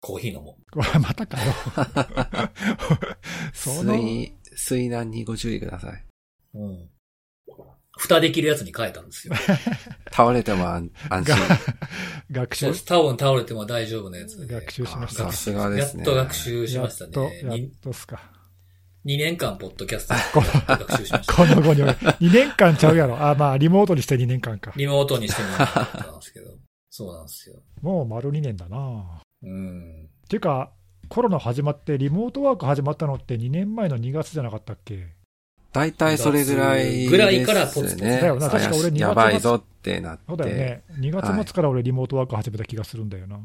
コーヒー飲もう。またかよ。水難にご注意ください。うん。蓋できるやつに変えたんですよ。倒れても安心。学習。多分倒れても大丈夫なやつで。学習しました。さすがですね。やっと学習しましたね。やっとっすか。2年間ポッドキャスト学習しました。この後に2年間ちゃうやろ。あ、まあリモートにして2年間か。リモートにして2年間なんですけど。そうなんですよ。もう丸2年だな。うん。っていうかコロナ始まってリモートワーク始まったのって2年前の2月じゃなかったっけ？大体それぐらいですね。ぐらいからポツポツだよな。確か俺2月末やばいぞってなって。そうだよね。2月末から俺リモートワーク始めた気がするんだよな。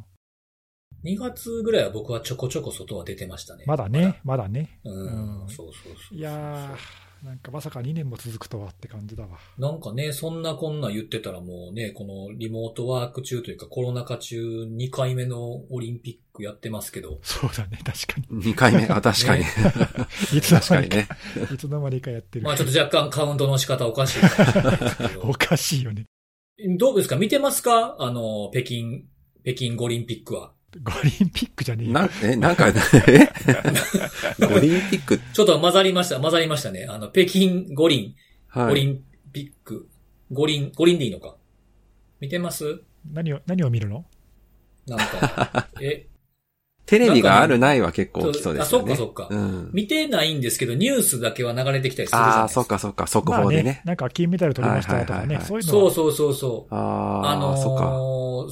2月ぐらいは僕はちょこちょこ外は出てましたね。まだね、まだね。うん、そうそうそう。いやー、なんかまさか2年も続くとはって感じだわ。なんかね、そんなこんな言ってたらもうね、このリモートワーク中というかコロナ禍中2回目のオリンピックやってますけど。そうだね、確かに。2回目、あ、確かに。ね、いつの間にか、ね、いつの間にかやってる。まあちょっと若干カウントの仕方おかしいおかしいよね。どうですか？見てますか？北京五輪ピックは。五輪ピックじゃねえよ。五輪ピックちょっと混ざりましたね。北京五輪、はい、五輪ピック、五輪でいいのか。見てます？何を見るの？なんか、テレビがあるないは結構大きそうですよね。あ、そっかそっか、うん。見てないんですけど、ニュースだけは流れてきたりするじゃないですか。ああ、そっかそっか、速報でね。まあ、ね、なんか金メダル取りましたとかね、はいはいはいはい、そういうの。そう。そっか。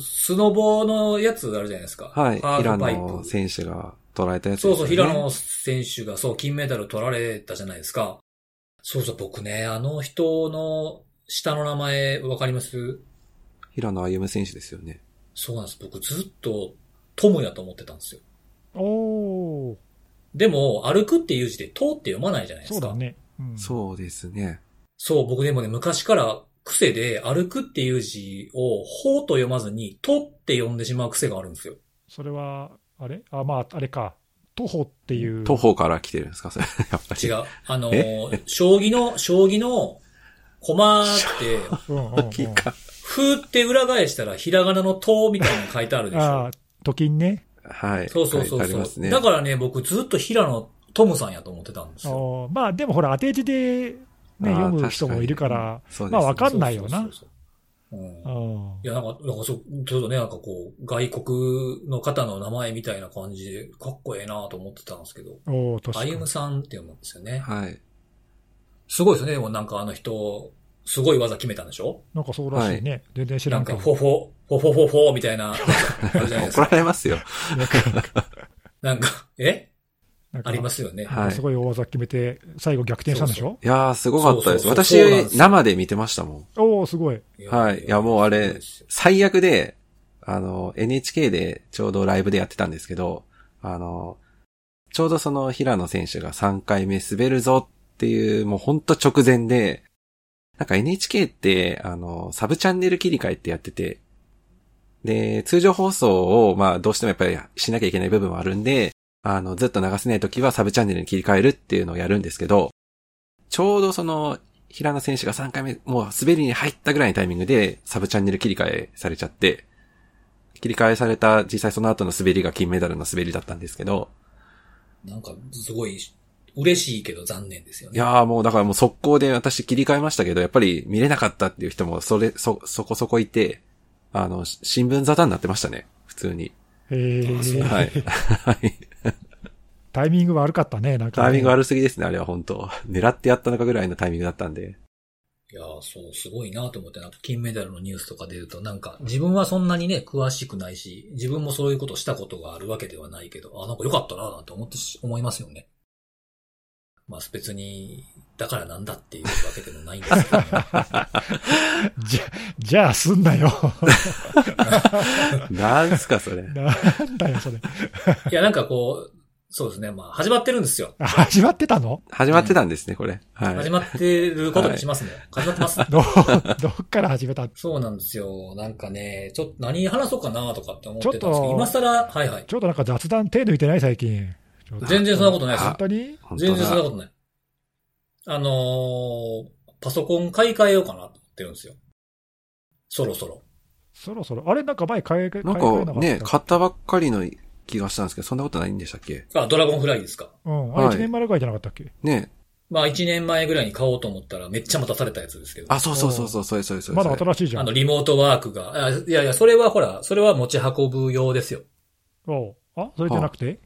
スノボーのやつあるじゃないですか。はい。平野選手が取られたやつですね。そうそう、平野選手がそう、金メダル取られたじゃないですか。そうそう、僕ね、あの人の下の名前わかります？平野歩夢選手ですよね。そうなんです。僕ずっと、トムやと思ってたんですよ。おー。でも、歩くっていう字で、とって読まないじゃないですか。そうだね、うん。そうですね。そう、僕でもね、昔から癖で、歩くっていう字を、ほうと読まずに、とって読んでしまう癖があるんですよ。それは、あれ？あ、まあ、あれか。徒歩っていう。徒歩から来てるんですか？それ、やっぱり。違う。将棋の、駒って、ふーって裏返したら、ひらがなのとみたいなの書いてあるでしょ。あと金ね。はい。そう、ね。だからね、僕ずっと平野トムさんやと思ってたんですよ。まあでもほら、当て字で、ね、読む人もいるから、かまあわかんないよな。そう。いや、なんかそう、ちょっとね、なんかこう、外国の方の名前みたいな感じで、かっこええなと思ってたんですけど。おー、確かに。歩夢さんって読むんですよね。はい。すごいですよね、でもなんかあの人、すごい技決めたんでしょ？なんかそうらしいね。はい、全然知らんけど。なんかフォみたいな。怒られますよ。なんか、ありますよね。はい。すごい大技決めて、最後逆転したんでしょ？いやー、すごかったです。私、生で見てましたもん。おー、すごい。はい。いや、もうあれ、最悪で、NHK でちょうどライブでやってたんですけど、ちょうどその平野選手が3回目滑るぞっていう、もうほんと直前で、なんか NHK って、サブチャンネル切り替えってやってて、で、通常放送を、まあ、どうしてもやっぱりしなきゃいけない部分はあるんで、ずっと流せないときはサブチャンネルに切り替えるっていうのをやるんですけど、ちょうどその、平野選手が3回目、もう滑りに入ったぐらいのタイミングで、サブチャンネル切り替えされちゃって、切り替えされた、実際その後の滑りが金メダルの滑りだったんですけど、なんか、すごい、嬉しいけど残念ですよね。いやーもうだからもう速攻で私切り替えましたけど、やっぱり見れなかったっていう人もそこそこいて、新聞沙汰になってましたね、普通に。へー。はい。タイミング悪かったね、なんか、ね。タイミング悪すぎですね、あれは本当。狙ってやったのかぐらいのタイミングだったんで。いやーそう、すごいなと思って、なんか金メダルのニュースとか出ると、なんか自分はそんなにね、詳しくないし、自分もそういうことしたことがあるわけではないけど、あ、なんか良かったななんて思いますよね。まあ別に、だからなんだっていうわけでもないんですけど、ね、じゃあすんなよなんすかそれなんだよそれいやなんかこう、そうですね、まあ始まってるんですよ。始まってたの？始まってたんですね、これ、はい、始まってることにしますね、はい、始まってますどっから始めた？そうなんですよ、なんかね、ちょっと何話そうかなとかって思ってたんですけど、今更、はいはい、ちょっとなんか雑談手抜いてない最近。全然そんなことないです。本当に？全然そんなことない。パソコン買い替えようかなと思ってるんですよ。そろそろ。あれなんか前買い替えなかった？なんかね、買ったばっかりの気がしたんですけど、そんなことないんでしたっけ？あ、ドラゴンフライですか。うん。あれ1年前ぐらいじゃなかったっけ？ね。まあ1年前ぐらいに買おうと思ったらめっちゃ待たされたやつですけど。あ、そうそうそうそう、それ。まだ新しいじゃん。リモートワークが。いやいや、それはほら、それは持ち運ぶ用ですよ。おあ、それじゃなくて？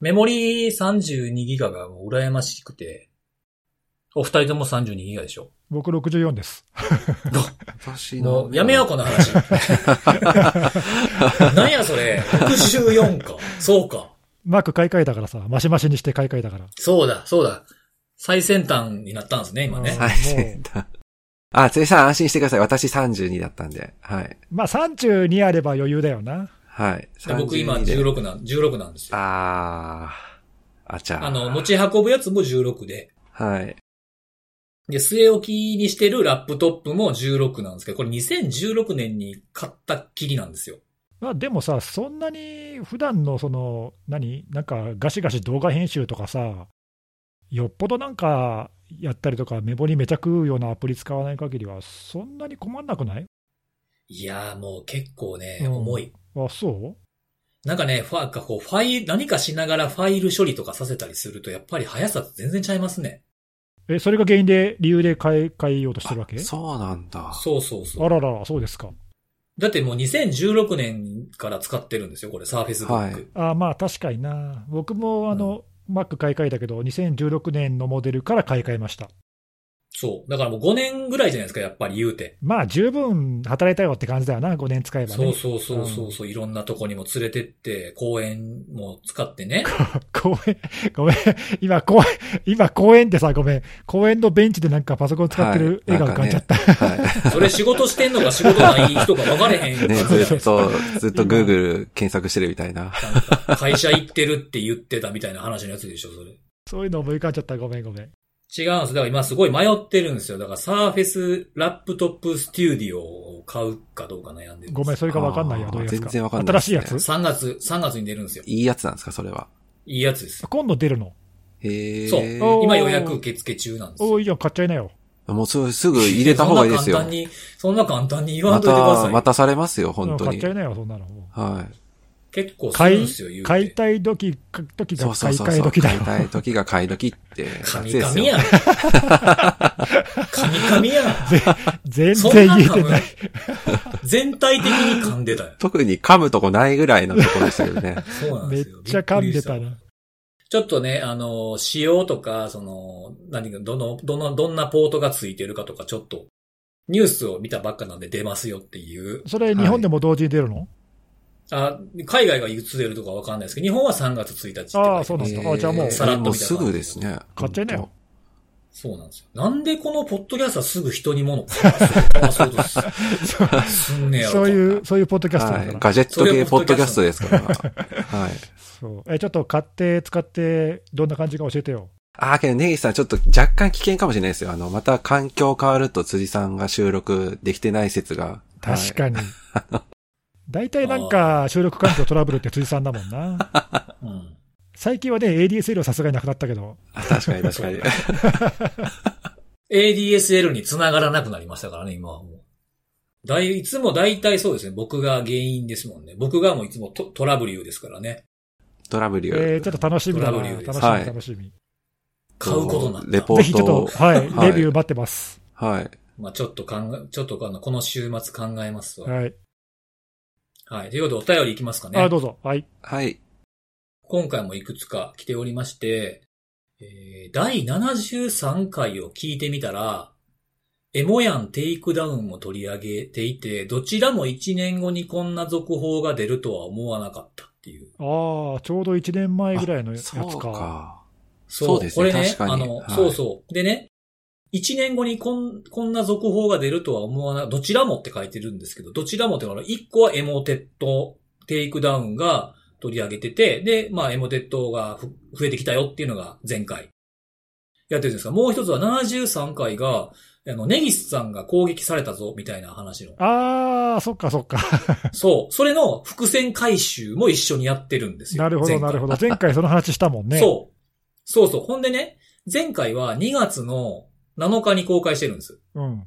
メモリー32ギガがもう羨ましくて、お二人とも32ギガでしょ。僕64です。もうやめようこの話。なんやそれ。64か。そうか。マーク買い替えだからさ、マシマシにして買い替えだから。そうだそうだ。最先端になったんですね今ね。最先端。あ、つえさん安心してください。私32だったんで。はい。まあ32あれば余裕だよな。はい。僕今16なんですよ。あちゃー。持ち運ぶやつも16で。はい。で、据え置きにしてるラップトップも16なんですけど、これ2016年に買ったっきりなんですよ。まあでもさ、そんなに普段のその、なんかガシガシ動画編集とかさ、よっぽどなんかやったりとかメモリめちゃ食うようなアプリ使わない限りは、そんなに困んなくない？いやーもう結構ね、重い。あ、そう？なんかね、何かしながらファイル処理とかさせたりすると、やっぱり速さ全然ちゃいますね。え、それが理由で変えようとしてるわけ？そうなんだ。そうそうそう。あらら、そうですか。だってもう2016年から使ってるんですよ、これ、サーフェスブック。あ、まあ確かにな。僕もMac 買い替えだけど、2016年のモデルから買い替えました。そう。だからもう5年ぐらいじゃないですか、やっぱり言うて。まあ十分働いたよって感じだよな、5年使えばね。そうそうそうそう、いろんなとこにも連れてって、公園も使ってね。公園、ごめん。今公園ってさ、ごめん。公園のベンチでなんかパソコン使ってる絵が浮かんじゃった。はいね、はい、それ仕事してんのか仕事ない人か分かれへん。ね、ずっと Google 検索してるみたいな。会社行ってるって言ってたみたいな話のやつでしょ、それ。そういうの思い浮かんじゃった、ごめん。違うんです。だから今すごい迷ってるんですよ。だからサーフェスラップトップステューディオを買うかどうか悩んでるんです。ごめん、それが分かんないや。どういうやつか。全然分かんない、ね。新しいやつ ?3月に出るんですよ。いいやつなんですか、それは。いいやつです。今度出るの？へえ。そう。今予約受付中なんですよ。おー、いいや、買っちゃいなよ。もうすぐ入れた方がいいですよ。そんな簡単に言わんといてください。またされますよ、本当に。買っちゃいなよ、そんなの。はい。結構するんですよ、言うて。買いたい時が買い替え時だよ。買いたい時が買い時って。神やん。神やん。全然言えてない。全体的に噛んでたよ。特に噛むとこないぐらいのところでしたけどね。そうなんですよ。めっちゃ噛んでたな。ちょっとね、仕様とか、どんなポートがついてるかとか、ちょっと、ニュースを見たばっかなんで出ますよっていう。それ、日本でも同時に出るの？海外がいつ出るとかわかんないですけど、日本は3月1日って。ああ、そうなんですか。じゃあもう、さらっと見た。もうすぐですね。買っちゃいなよ。そうなんですよ。なんでこのポッドキャストはすぐ人に物を買わそうとすんねやろ。そういうポッドキャストだから、はい。ガジェット系ポッドキャストですから。はい。そう。ちょっと買って、使って、どんな感じか教えてよ。けどネギさんちょっと若干危険かもしれないですよ。また環境変わると辻さんが収録できてない説が。確かに。大体なんか収録環境トラブルって辻さんだもんな。うん、最近はね ADSL はさすがになくなったけど。確かに。ADSL に繋がらなくなりましたからね今はもう。いつも大体そうですね。僕が原因ですもんね。僕がもういつもトラブルですからね。トラブル。ちょっと楽しみだな。楽しみ。買うことになった。レポート。ぜひちょっとレビュー待ってます。はい。まあちょっとこの週末考えますわ。はい。はい。ということでお便りいきますかね。どうぞ。はい。はい。今回もいくつか来ておりまして、第73回を聞いてみたら、エモヤンテイクダウンも取り上げていて、どちらも1年後にこんな続報が出るとは思わなかったっていう。ああ、ちょうど1年前ぐらいのやつか。そうですね。これね、はい、そうそう。でね、1年後にこんな続報が出るとは思わない。どちらもって書いてるんですけど、どちらもって1個はエモテッドテイクダウンが取り上げてて、で、まあエモテッドが増えてきたよっていうのが前回やってるんですが、もう一つは73回が、ネギスさんが攻撃されたぞみたいな話の。あー、そっか。そう。それの伏線回収も一緒にやってるんですよ。なるほど。前回その話したもんね。そうそう。ほんでね、前回は2月の7日に公開してるんです。うん。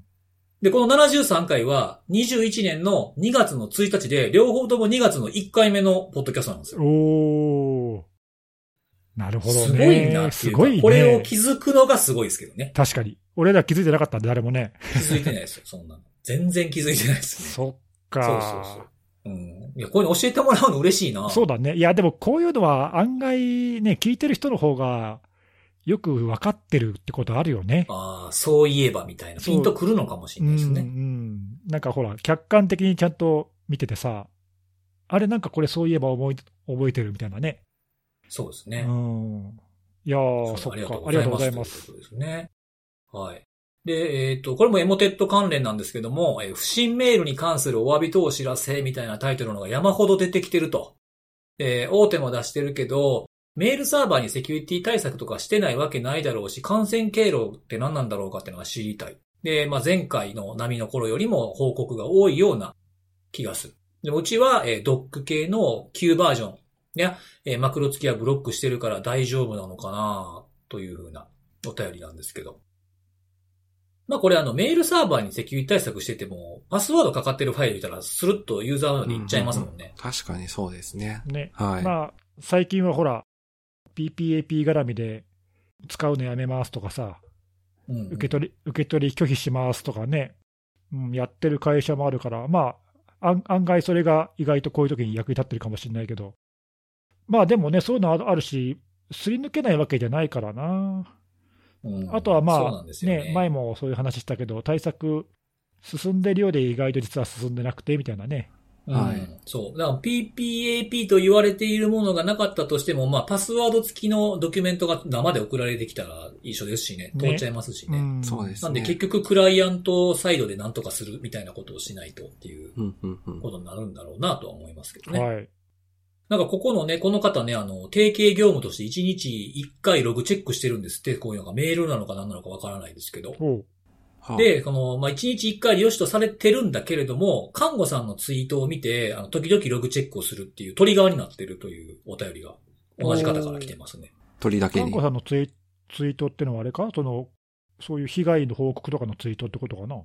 で、この73回は21年の2月の1日で、両方とも2月の1回目のポッドキャストなんですよ。おー。なるほどね。すごいなっていうか、すごいね。これを気づくのがすごいですけどね。確かに。俺ら気づいてなかったんで、誰もね。気づいてないですよ、そんなの。全然気づいてないですね。そっか。そうそうそう。うん、いや、こういうの教えてもらうの嬉しいな。そうだね。いや、でもこういうのは案外ね、聞いてる人の方がよく分かってるってことあるよね。ああ、そういえばみたいな。ピンとくるのかもしれないですね。うん、うん。なんかほら、客観的にちゃんと見ててさ、あれなんかこれそういえば覚えてるみたいなね。そうですね。うん。いやー、そっか。ありがとうございます。そうですね。はい。で、これもエモテッド関連なんですけども、不審メールに関するお詫びとお知らせみたいなタイトルのが山ほど出てきてると。大手も出してるけど、メールサーバーにセキュリティ対策とかしてないわけないだろうし、感染経路って何なんだろうかってのが知りたい。で、まあ、前回の波の頃よりも報告が多いような気がする。でもうちは、ドック系の旧バージョンや、マクロ付きはブロックしてるから大丈夫なのかなというふうなお便りなんですけど。まあこれメールサーバーにセキュリティ対策してても、パスワードかかってるファイル見たら、スルッとユーザーまでいっちゃいますもんね。うんうんうん、確かにそうですね。ね。はい。まあ、最近はほら、PPAP 絡みで、使うのやめますとかさ、うんうん、受け取り拒否しますとかね、うん、やってる会社もあるから、まあ、案外それが意外とこういう時に役に立ってるかもしれないけど、まあでもね、そういうのあるし、すり抜けないわけじゃないからな。うん、あとはまあ、ね、前もそういう話したけど、対策進んでるようで意外と実は進んでなくてみたいなね。はい。うん、そう。だから PPAP と言われているものがなかったとしても、まあパスワード付きのドキュメントが生で送られてきたら一緒ですしね、通っちゃいますしね。ね、そうですね。なんで結局クライアントサイドで何とかするみたいなことをしないとっていうことになるんだろうなとは思いますけどね。はい。なんかここのね、この方ね、定型業務として1日1回ログチェックしてるんですって、こういうのがメールなのか何なのかわからないですけど。はあ、で、まあ、1日1回利用しとされてるんだけれども、看護さんのツイートを見て、時々ログチェックをするっていうトリガーになってるというお便りが、同じ方から来てますね。鳥だけに。看護さんのツイートってのはあれか、そういう被害の報告とかのツイートってことかな。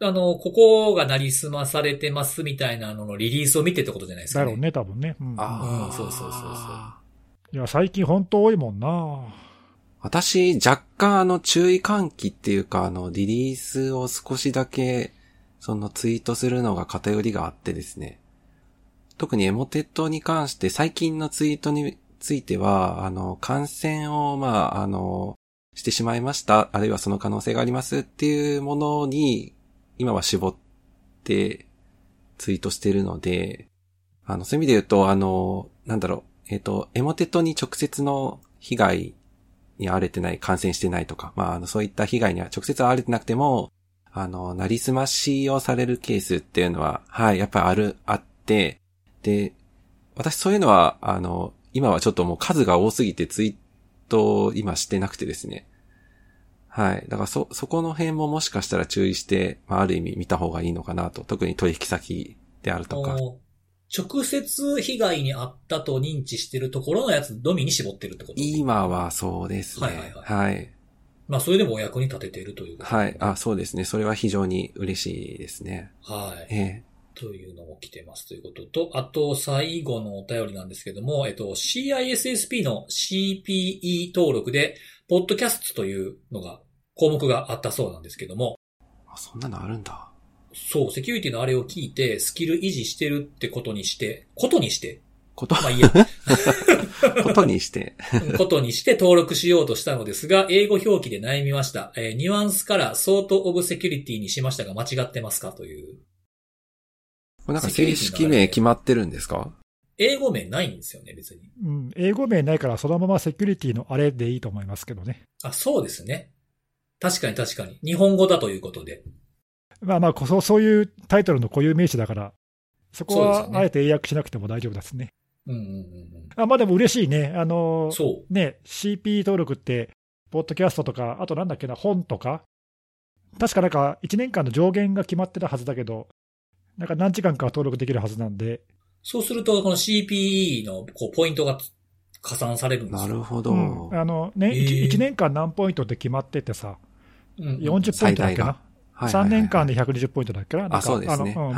ここがなりすまされてますみたいなののリリースを見てってことじゃないですかね。だろうね、多分ね。うん、ああ、そうそうそうそう。いや、最近本当多いもんな。私、若干注意喚起っていうか、リリースを少しだけ、ツイートするのが偏りがあってですね。特にエモテッドに関して、最近のツイートについては、感染を、まあ、してしまいました、あるいはその可能性がありますっていうものに、今は絞ってツイートしてるので、そういう意味で言うと、エモテッドに直接の被害に遭われてない、感染してないとか、まあ、そういった被害には直接遭われてなくても、なりすましをされるケースっていうのは、はい、やっぱりあって、で、私そういうのは、今はちょっともう数が多すぎてツイートを今してなくてですね。はい。だからそこの辺ももしかしたら注意して、まあ、ある意味見た方がいいのかなと。特に取引先であるとか。直接被害に遭ったと認知してるところのやつのみに絞ってるってことですか？今はそうですね。はいはいはい。はい。まあ、それでもお役に立てているということですね。はい。あ、そうですね。それは非常に嬉しいですね。はい。というのも来てますということと、あと最後のお便りなんですけども、CISSP の CPE 登録で、ポッドキャストというのが、項目があったそうなんですけども。あ、そんなのあるんだ。そう、セキュリティのあれを聞いて、スキル維持してるってことにして登録しようとしたのですが、英語表記で悩みました。ニュアンスからソートオブセキュリティにしましたが間違ってますかという。なんか正式名決まってるんですか？英語名ないんですよね、別に。うん、英語名ないからそのままセキュリティのあれでいいと思いますけどね。あ、そうですね。確かに確かに。日本語だということで。まあまあ、そういうタイトルの固有名詞だから、そこはあえて英訳しなくても大丈夫ですね。うんうんうんうん。あ、まあでも嬉しいね。ね、CP 登録って、ポッドキャストとか、あとなんだっけな、本とか。確かなんか1年間の上限が決まってたはずだけど、なんか何時間か登録できるはずなんで。そうすると、この CPE のこうポイントが加算されるんですよ。なるほど。うん、1年間何ポイントって決まっててさ、40ポイントだっけな。3年間で120ポイントだっけな、なんか、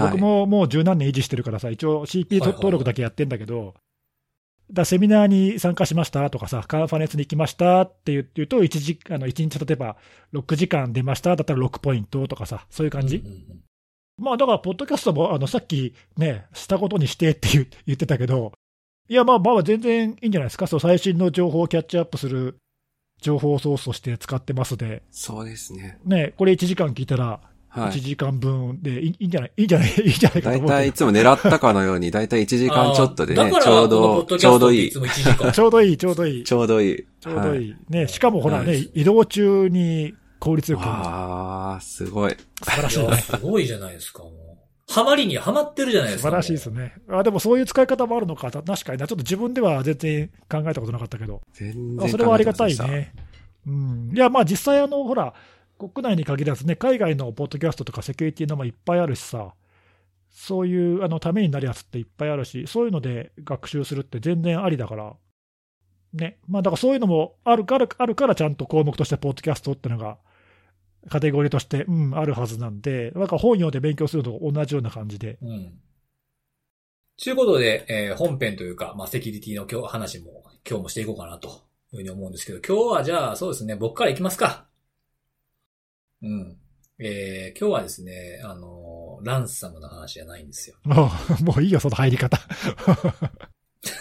僕ももう十何年維持してるからさ、一応 CP 登録だけやってんだけど、セミナーに参加しましたとかさ、カンファレンスに行きましたって言うと、1日例えば6時間出ましただったら6ポイントとかさ、そういう感じ。まあだから、ポッドキャストもさっきね、したことにしてって言ってたけど、いや、まあまあ全然いいんじゃないですか、そう最新の情報をキャッチアップする情報ソースとして使ってますで。そうですね。ね、これ1時間聞いたら、1時間分でいいんじゃない、いいんじゃない、いいんじゃないかと思う。大体いつも狙ったかのように、大体1時間ちょっとでね、ちょうどいい。ちょうどいい。ね、しかもほらね、移動中に効率よく。ああ、すごい。素晴らしいね。すごいじゃないですか、もう。ハマりにハマってるじゃないですか。素晴らしいですね。あ、でもそういう使い方もあるのか、確かにな。ちょっと自分では全然考えたことなかったけど。全然。それはありがたいね。うん。いや、まあ実際ほら、国内に限らずね、海外のポッドキャストとかセキュリティのもいっぱいあるしさ、そういうためになるやつっていっぱいあるし、そういうので学習するって全然ありだから。ね。まあだからそういうのもあるからちゃんと項目としてポッドキャストってのが、カテゴリーとして、あるはずなんで、なんか本読んで勉強するのと同じような感じで。うん。ということで、本編というか、まあ、セキュリティの話も、今日もしていこうかなというふうに思うんですけど、今日はじゃあ、そうですね、僕から行きますか。うん。今日はですね、ランサムの話じゃないんですよ。もういいよ、その入り方。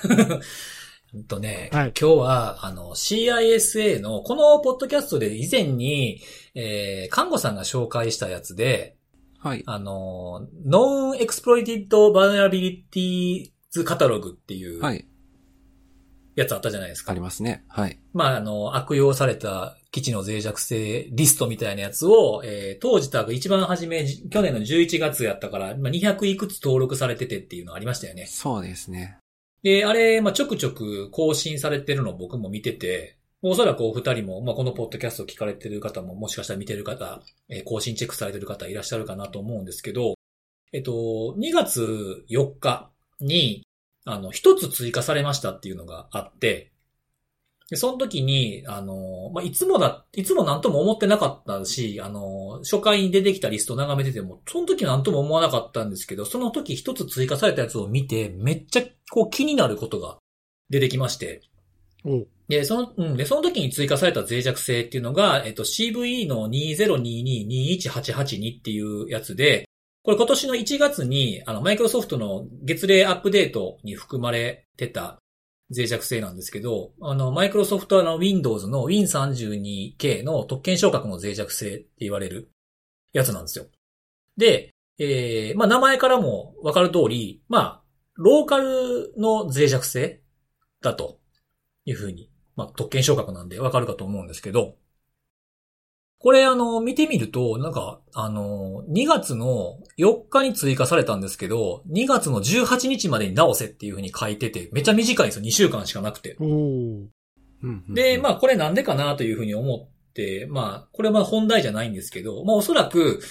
はい、今日は、CISA の、このポッドキャストで以前に、看護さんが紹介したやつで、はい。ノンエクスプロイティッドバーナビリティズカタログっていう、はい。やつあったじゃないですか。ありますね。はい。まあ、悪用された基地の脆弱性リストみたいなやつを、当時と一番初め、去年の11月やったから、まあ、200いくつ登録されててっていうのありましたよね。そうですね。で、あれ、まあ、ちょくちょく更新されてるのを僕も見てて、おそらくお二人も、まあ、このポッドキャストを聞かれてる方も、もしかしたら見てる方、更新チェックされてる方いらっしゃるかなと思うんですけど、2月4日に、一つ追加されましたっていうのがあって、でその時に、まあ、いつも何とも思ってなかったし、初回に出てきたリストを眺めてても、その時何とも思わなかったんですけど、その時一つ追加されたやつを見て、めっちゃこう気になることが出てきまして。で、その時に追加された脆弱性っていうのが、CVE の2022-21882っていうやつで、これ今年の1月に、マイクロソフトの月例アップデートに含まれてた、脆弱性なんですけど、マイクロソフトWindows の Win32K の特権昇格の脆弱性って言われるやつなんですよ。で、まあ、名前からもわかる通り、まあ、ローカルの脆弱性だというふうに、まあ、特権昇格なんでわかるかと思うんですけど、これ見てみると、なんか、2月の4日に追加されたんですけど、2月の18日までに直せっていう風に書いてて、めちゃ短いんですよ。2週間しかなくて。で、まあ、これなんでかなという風に思って、まあ、これは本題じゃないんですけど、まあ、おそらく、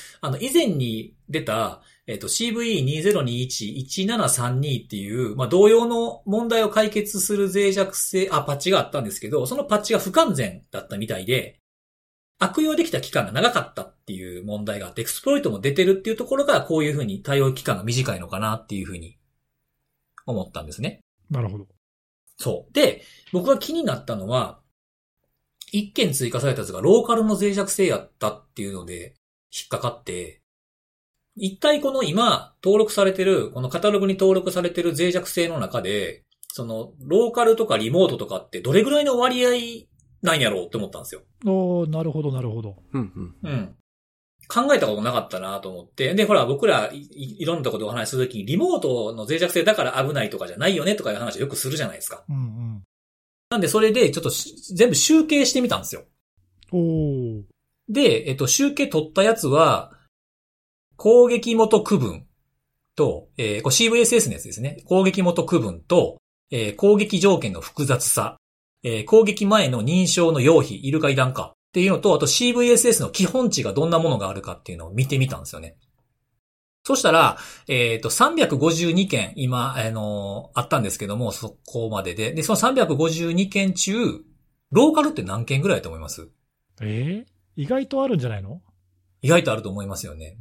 以前に出た、CVE2021-1732 っていう、まあ、同様の問題を解決する脆弱性、パッチがあったんですけど、そのパッチが不完全だったみたいで、悪用できた期間が長かったっていう問題があって、エクスプロイトも出てるっていうところが、こういうふうに対応期間が短いのかなっていうふうに思ったんですね。なるほど。そう。で、僕が気になったのは、1件追加されたやつがローカルの脆弱性やったっていうので引っかかって、一体この今登録されてる、このカタログに登録されてる脆弱性の中で、そのローカルとかリモートとかってどれぐらいの割合なんやろうって思ったんですよ。おー、なるほど、なるほど。考えたことなかったなと思って。で、ほら、僕らいろんなところでお話しするときに、リモートの脆弱性だから危ないとかじゃないよねとかいう話をよくするじゃないですか。なんで、それで、ちょっと全部集計してみたんですよ。で、集計取ったやつは、攻撃元区分と、CVSS のやつですね。攻撃元区分と、攻撃条件の複雑さ。攻撃前の認証の要否、いるかいらんかっていうのと、あと CVSS の基本値がどんなものがあるかっていうのを見てみたんですよね。そしたら、352件今、あったんですけども、そこまでで。で、その352件中、ローカルって何件ぐらいだと思います？意外とあるんじゃないの？意外とあると思いますよね。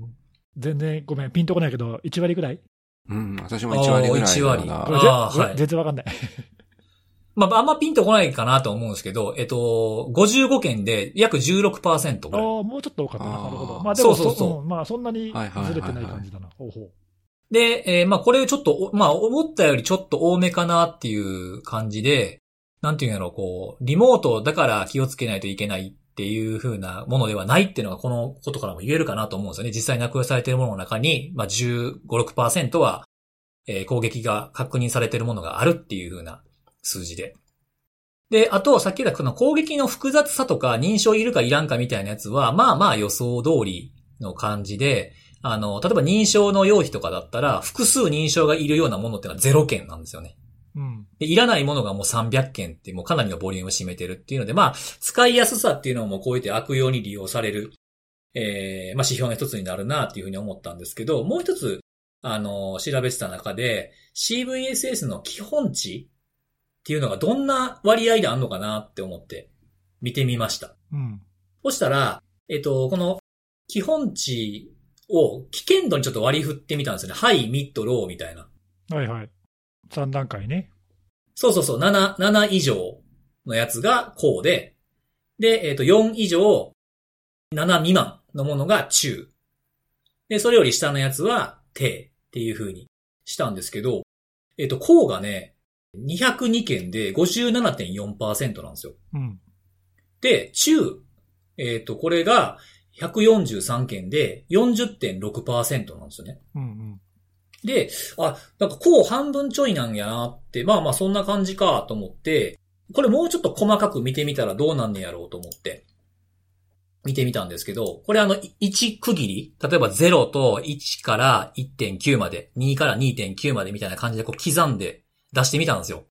全然ごめんピンとこないけど1割ぐらい。うん、私も1割ぐらい。1割。ああ、はい。全然わかんない。まあ、あんまピンとこないかなと思うんですけど、55件で約 16% ぐらい。ああ、もうちょっと多かったな。なるほど。まあでもそう、うん、まあそんなにずれてない感じだな。ほうほう。で、まあこれちょっと、まあ思ったよりちょっと多めかなっていう感じで、なんていうんやろう、こう、リモートだから気をつけないといけないっていう風なものではないっていうのがこのことからも言えるかなと思うんですよね。実際に悪用されているものの中に、まあ15、6% は、攻撃が確認されているものがあるっていう風な数字で。で、あと、さっき言ったこの攻撃の複雑さとか認証いるかいらんかみたいなやつは、まあまあ予想通りの感じで、例えば認証の用意とかだったら、複数認証がいるようなものってのは0件なんですよね。うん、でいらないものがもう300件ってもうかなりのボリュームを占めてるっていうので、まあ、使いやすさっていうのもこうやって悪用に利用される、まあ指標の一つになるなっていうふうに思ったんですけど、もう一つ、調べてた中で、CVSS の基本値っていうのがどんな割合であんのかなって思って見てみました。うん。そしたら、この基本値を危険度にちょっと割り振ってみたんですよね。ハイ、ミッド、ローみたいな。はいはい。3段階ね。そう。7以上のやつが高で、で、4以上、7未満のものが中。で、それより下のやつは低っていう風にしたんですけど、高がね、202件で 57.4% なんですよ。うん。で、中、これが143件で 40.6% なんですよね。うんうん。で、あ、なんかこう半分ちょいなんやなって、まあまあそんな感じかと思って、これもうちょっと細かく見てみたらどうなんねやろうと思って、見てみたんですけど、これ1区切り、例えば0と1から 1.9 まで、2から 2.9 までみたいな感じでこう刻んで出してみたんですよ。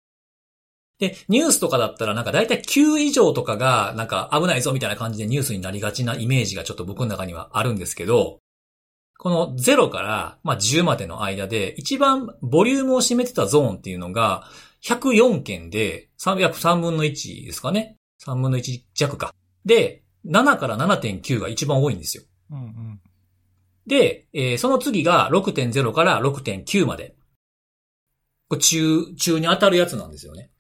で、ニュースとかだったらなんかだいたい9以上とかがなんか危ないぞみたいな感じでニュースになりがちなイメージがちょっと僕の中にはあるんですけど、この0から10までの間で一番ボリュームを占めてたゾーンっていうのが104件で約3分の1ですかね。3分の1弱か。で、7から 7.9 が一番多いんですよ。うんうん、で、その次が 6.0 から 6.9 まで。これ中に当たるやつなんですよね。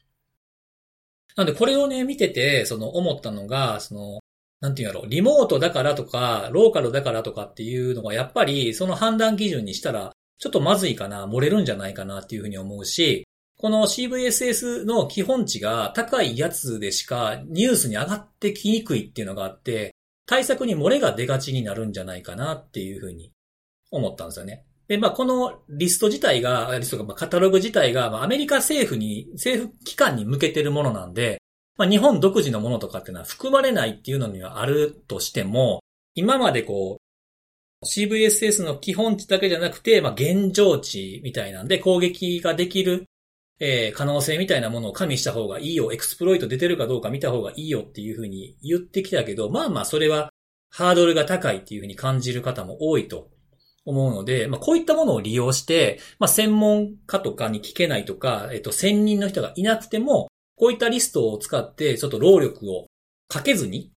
なんでこれをね、見てて、その思ったのが、その、なんていうんやろ、リモートだからとか、ローカルだからとかっていうのが、やっぱりその判断基準にしたら、ちょっとまずいかな、漏れるんじゃないかなっていうふうに思うし、この CVSS の基本値が高いやつでしかニュースに上がってきにくいっていうのがあって、対策に漏れが出がちになるんじゃないかなっていうふうに思ったんですよね。で、まあ、このカタログ自体が、まあ、アメリカ政府機関に向けてるものなんで、まあ、日本独自のものとかっていうのは含まれないっていうのにはあるとしても、今までこう、CVSS の基本値だけじゃなくて、まあ、現状値みたいなんで攻撃ができる、可能性みたいなものを加味した方がいいよ、エクスプロイト出てるかどうか見た方がいいよっていうふうに言ってきたけど、まあまあそれはハードルが高いっていうふうに感じる方も多いと思うので、まあこういったものを利用して、まあ専門家とかに聞けないとか、専任の人がいなくても、こういったリストを使って、ちょっと労力をかけずに、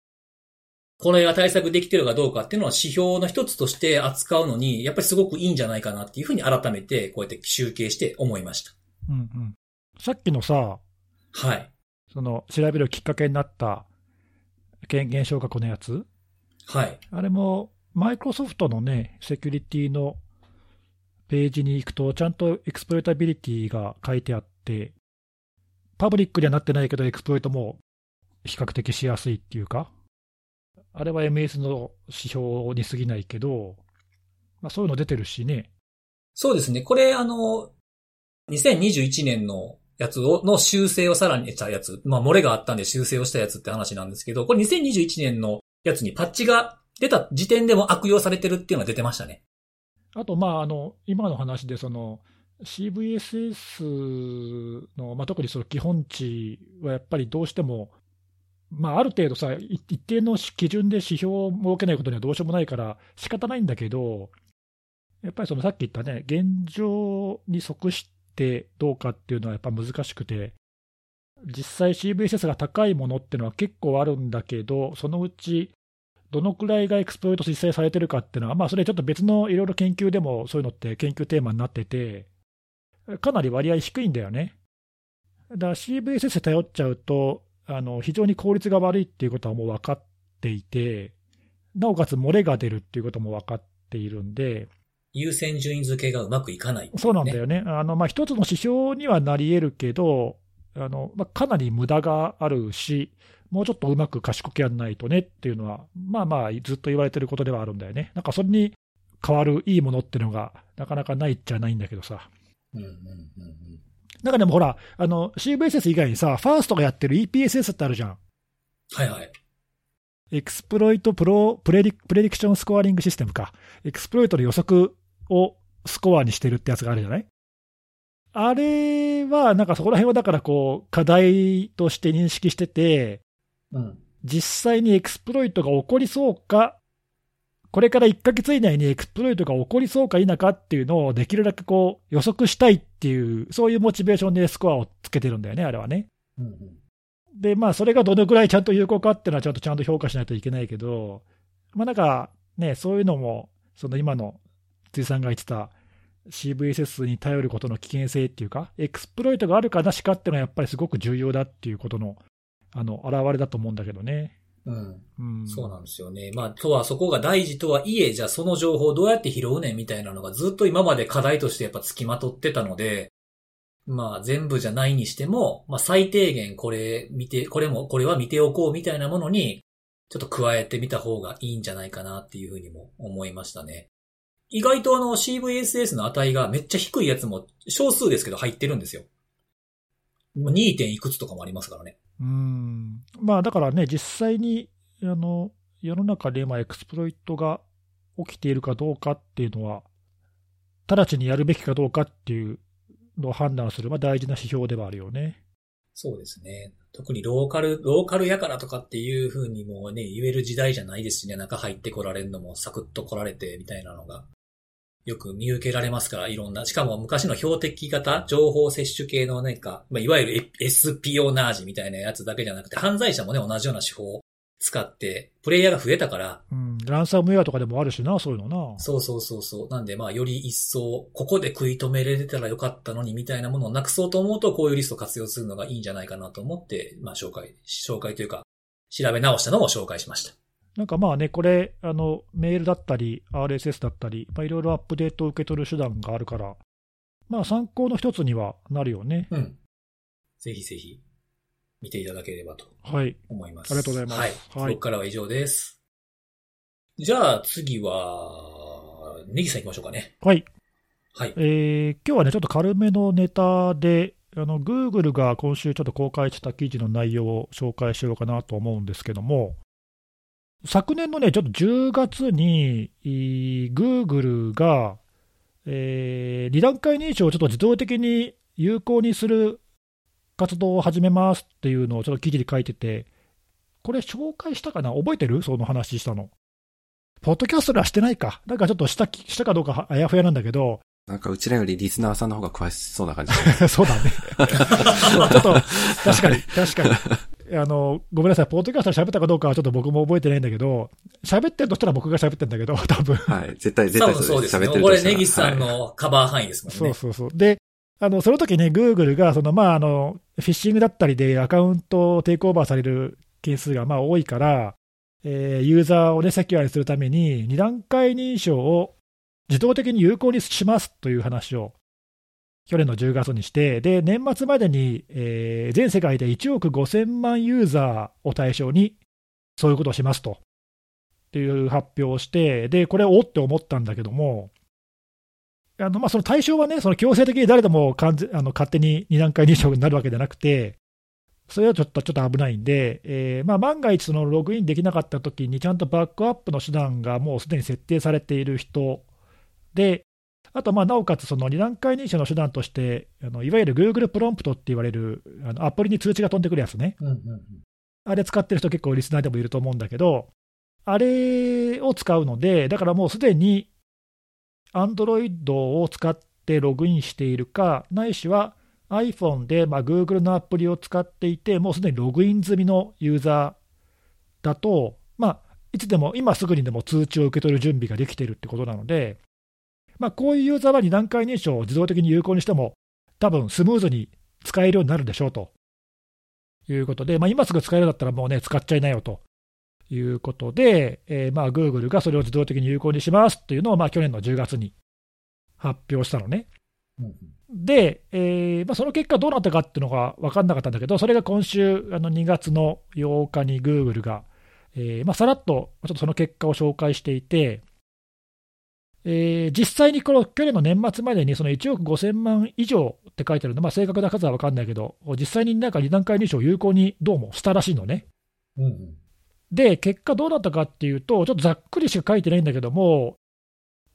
これが対策できてるかどうかっていうのは指標の一つとして扱うのに、やっぱりすごくいいんじゃないかなっていうふうに改めて、こうやって集計して思いました。うんうん。さっきのさ、はい。その、調べるきっかけになった、減少額のやつ。はい。あれも、マイクロソフトのね、セキュリティのページに行くと、ちゃんとエクスプロイタビリティが書いてあって、パブリックにはなってないけど、エクスプロイトも比較的しやすいっていうか、あれは MS の指標に過ぎないけど、まあ、そういうの出てるしね。そうですね。これ、2021年のやつの修正をさらにしたやつ、まあ、漏れがあったんで修正をしたやつって話なんですけど、これ2021年のやつにパッチが出た時点でも悪用されてるっていうのが出てましたね。あと、まあ、今の話で、その、CVSS の、まあ、特にその基本値はやっぱりどうしても、まあ、ある程度さ、一定の基準で指標を設けないことにはどうしようもないから仕方ないんだけど、やっぱりそのさっき言ったね、現状に即してどうかっていうのはやっぱ難しくて、実際 CVSS が高いものっていうのは結構あるんだけど、そのうちどのくらいがエクスプロイト実際されてるかっていうのは、まあ、それちょっと別のいろいろ研究でもそういうのって研究テーマになってて、かなり割合低いんだよね。だから CVSS 頼っちゃうと非常に効率が悪いっていうことはもう分かっていて、なおかつ漏れが出るっていうことも分かっているんで、優先順位付けがうまくいかないっていうね。そうなんだよね。まあ、一つの指標にはなり得るけど、まあ、かなり無駄があるし、もうちょっとうまく賢くやんないとねっていうのは、まあまあずっと言われてることではあるんだよね。なんかそれに変わるいいものっていうのがなかなかないっちゃないんだけどさ。うんうんうんうん。なんかでもほら、CVSS 以外にさ、ファーストがやってる EPSS ってあるじゃん。はいはい。エクスプロイトプレディクションスコアリングシステムか。エクスプロイトの予測をスコアにしてるってやつがあるじゃない。あれは、なんかそこら辺はだからこう、課題として認識してて、うん、実際にエクスプロイトが起こりそうか、これから1ヶ月以内にエクスプロイトが起こりそうか否かっていうのをできるだけこう予測したいっていう、そういうモチベーションでスコアをつけてるんだよね、あれはね。うんうん、で、まあそれがどのくらいちゃんと有効かっていうのはちゃんと評価しないといけないけど、まあなんかね、そういうのも、その今の辻さんが言ってた、CVSS に頼ることの危険性っていうか、エクスプロイトがあるかなしかっていうのはやっぱりすごく重要だっていうことの、表れだと思うんだけどね。うん。うん、そうなんですよね。まあ、とはそこが大事とはいえ、じゃあその情報をどうやって拾うねんみたいなのがずっと今まで課題としてやっぱ付きまとってたので、まあ全部じゃないにしても、まあ最低限これは見ておこうみたいなものに、ちょっと加えてみた方がいいんじゃないかなっていうふうにも思いましたね。意外とCVSS の値がめっちゃ低いやつも少数ですけど入ってるんですよ。2. いくつとかもありますからね。まあだからね、実際に世の中で今エクスプロイトが起きているかどうかっていうのは、直ちにやるべきかどうかっていうのを判断する、まあ大事な指標ではあるよね。そうですね。特にローカルやからとかっていう風にもね、言える時代じゃないですしね、中入ってこられるのもサクッと来られてみたいなのがよく見受けられますから、いろんな、しかも昔の標的型、情報摂取系のなんか、まあ、いわゆるエスピオナージみたいなやつだけじゃなくて、犯罪者もね、同じような手法を使って、プレイヤーが増えたから。うん、ランサムウェアとかでもあるしな、そういうのな。そう。なんでまあ、より一層、ここで食い止めれたらよかったのにみたいなものをなくそうと思うと、こういうリストを活用するのがいいんじゃないかなと思って、まあ、紹介というか、調べ直したのを紹介しました。なんかまあね、これ、メールだったり、RSS だったり、まあ、いろいろアップデートを受け取る手段があるから、まあ参考の一つにはなるよね。うん。ぜひぜひ、見ていただければと思います。はい、ありがとうございます。はい。ここからは以上です。じゃあ次は、ネギさん行きましょうかね。はい。はい。今日はね、ちょっと軽めのネタで、Google が今週ちょっと公開した記事の内容を紹介しようかなと思うんですけども、昨年のね、ちょっと10月に、Google が、2段階認証をちょっと自動的に有効にする活動を始めますっていうのをちょっと記事で書いてて、これ紹介したかな？覚えてる？その話したの。ポッドキャストではしてないか。なんかちょっとしたかどうかあやふやなんだけど。なんかうちらよりリスナーさんの方が詳しそうな感じ。そうだね。ちょっと、確かに。ごめんなさい、ポッドキャストで喋ったかどうかはちょっと僕も覚えてないんだけど、喋ってるとしたら僕が喋ってるんだけど、多分。はい、絶対そうです。喋ってるとしたら。これ、ネギさんのカバー範囲ですもんね。はい、そう。で、その時ね、Google が、フィッシングだったりでアカウントをテイクオーバーされる件数がまあ多いから、ユーザーをね、セキュアにするために、2段階認証を自動的に有効にしますという話を、去年の10月にして、で、年末までに、全世界で1億5000万ユーザーを対象に、そういうことをしますと、っていう発表をして、で、これをおって思ったんだけども、まあ、その対象はね、その強制的に誰でも勝手に2段階認証になるわけじゃなくて、それはちょっと危ないんで、まあ、万が一、ログインできなかったときに、ちゃんとバックアップの手段がもうすでに設定されている人で、あと、なおかつ、その2段階認証の手段として、いわゆる Google プロンプトって言われる、アプリに通知が飛んでくるやつね。あれ使ってる人結構リスナーでもいると思うんだけど、あれを使うので、だからもうすでに Android を使ってログインしているか、ないしは iPhone でGoogle のアプリを使っていて、もうすでにログイン済みのユーザーだと、いつでも今すぐにでも通知を受け取る準備ができているってことなので、こういうユーザーは2段階認証を自動的に有効にしても多分スムーズに使えるようになるでしょうということで、今すぐ使えるんだったらもうね使っちゃいなよということで、Google がそれを自動的に有効にしますっていうのを去年の10月に発表したのね。で、その結果どうなったかっていうのが分かんなかったんだけど、それが今週2月の8日に Google が、さらっとちょっとその結果を紹介していて、実際にこの去年の年末までにその1億5000万以上って書いてあるの、正確な数は分かんないけど、実際になんか2段階認証を有効にどうもしたらしいのね。で、結果どうだったかっていうと、ちょっとざっくりしか書いてないんだけども、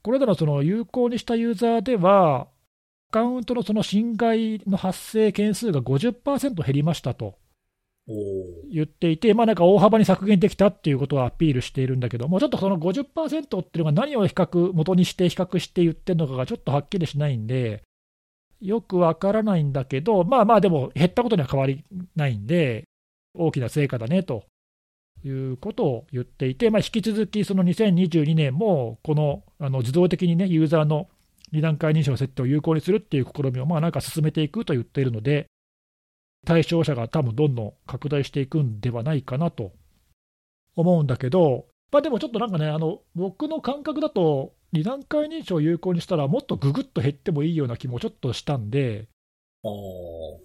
これらのその有効にしたユーザーでは、アカウントのその侵害の発生件数が 50% 減りましたと言っていて、なんか大幅に削減できたっていうことをアピールしているんだけども、ちょっとその 50% っていうのが何を元にして比較して言ってるのかがちょっとはっきりしないんで、よくわからないんだけど、でも減ったことには変わりないんで、大きな成果だねということを言っていて、引き続きその2022年も、この自動的にね、ユーザーの2段階認証の設定を有効にするっていう試みをなんか進めていくと言っているので、対象者が多分どんどん拡大していくんではないかなと思うんだけど、でもちょっとなんかね、僕の感覚だと、2段階認証を有効にしたら、もっとググッと減ってもいいような気もちょっとしたんで、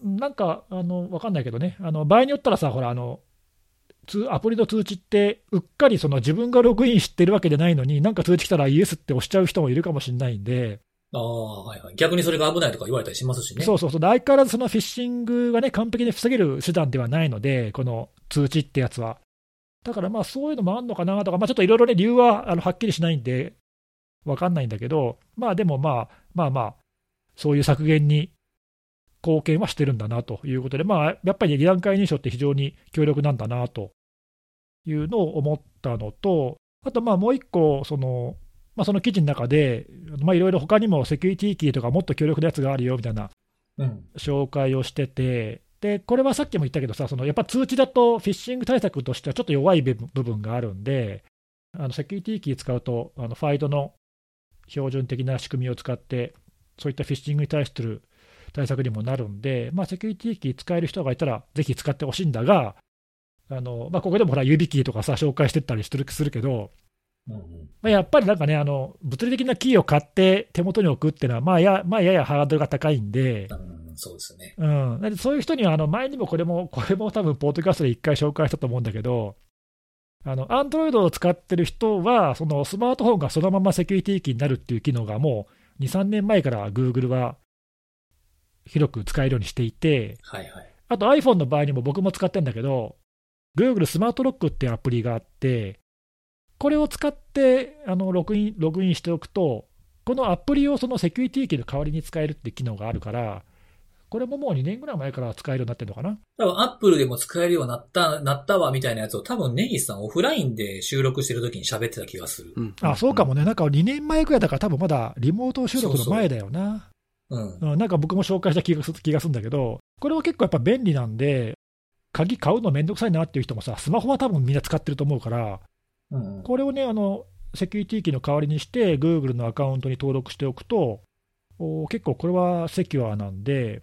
なんか分かんないけどね、場合によったらさ、ほら、アプリの通知って、うっかりその自分がログインしてるわけじゃないのに、なんか通知来たらイエスって押しちゃう人もいるかもしれないんで。逆にそれが危ないとか言われたりしますしね。そう、相変わらずそのフィッシングがね、完璧に防げる手段ではないので、この通知ってやつは。だからそういうのもあるのかなとか、ちょっといろいろね、理由ははっきりしないんで、分かんないんだけど、でもそういう削減に貢献はしてるんだなということで、やっぱり2段階認証って非常に強力なんだなというのを思ったのと、あともう一個、その記事の中で、いろいろ他にもセキュリティキーとかもっと強力なやつがあるよみたいな紹介をしてて、でこれはさっきも言ったけどさ、やっぱ通知だとフィッシング対策としてはちょっと弱い部分があるんで、セキュリティキー使うと、ファイドの標準的な仕組みを使って、そういったフィッシングに対する対策にもなるんで、セキュリティキー使える人がいたら、ぜひ使ってほしいんだが、ここでもほら、指キーとかさ、紹介してったりするけど、やっぱりなんかね物理的なキーを買って手元に置くっていうのは、ややハードルが高いんで、そうですね。そういう人には前にもこれも多分ポッドキャストで一回紹介したと思うんだけど、Android を使ってる人はそのスマートフォンがそのままセキュリティキーになるっていう機能がもう 2,3 年前から Google は広く使えるようにしていて、あと iPhone の場合にも僕も使ってるんだけど、 Google スマートロックっていうアプリがあって、これを使ってログインしておくと、このアプリをそのセキュリティキーの代わりに使えるっていう機能があるから、これももう2年ぐらい前から使えるようになってるのかな。多分アップルでも使えるようになったわみたいなやつを、多分根岸さんオフラインで収録してる時に喋ってた気がする。そうかもね。なんか2年前くらいだから、多分まだリモート収録の前だよな。なんか僕も紹介した気がするんだけど、これは結構やっぱ便利なんで、鍵買うのめんどくさいなっていう人もさ、スマホは多分みんな使ってると思うから。これをねセキュリティキーの代わりにして Google のアカウントに登録しておくと、結構これはセキュアなんで、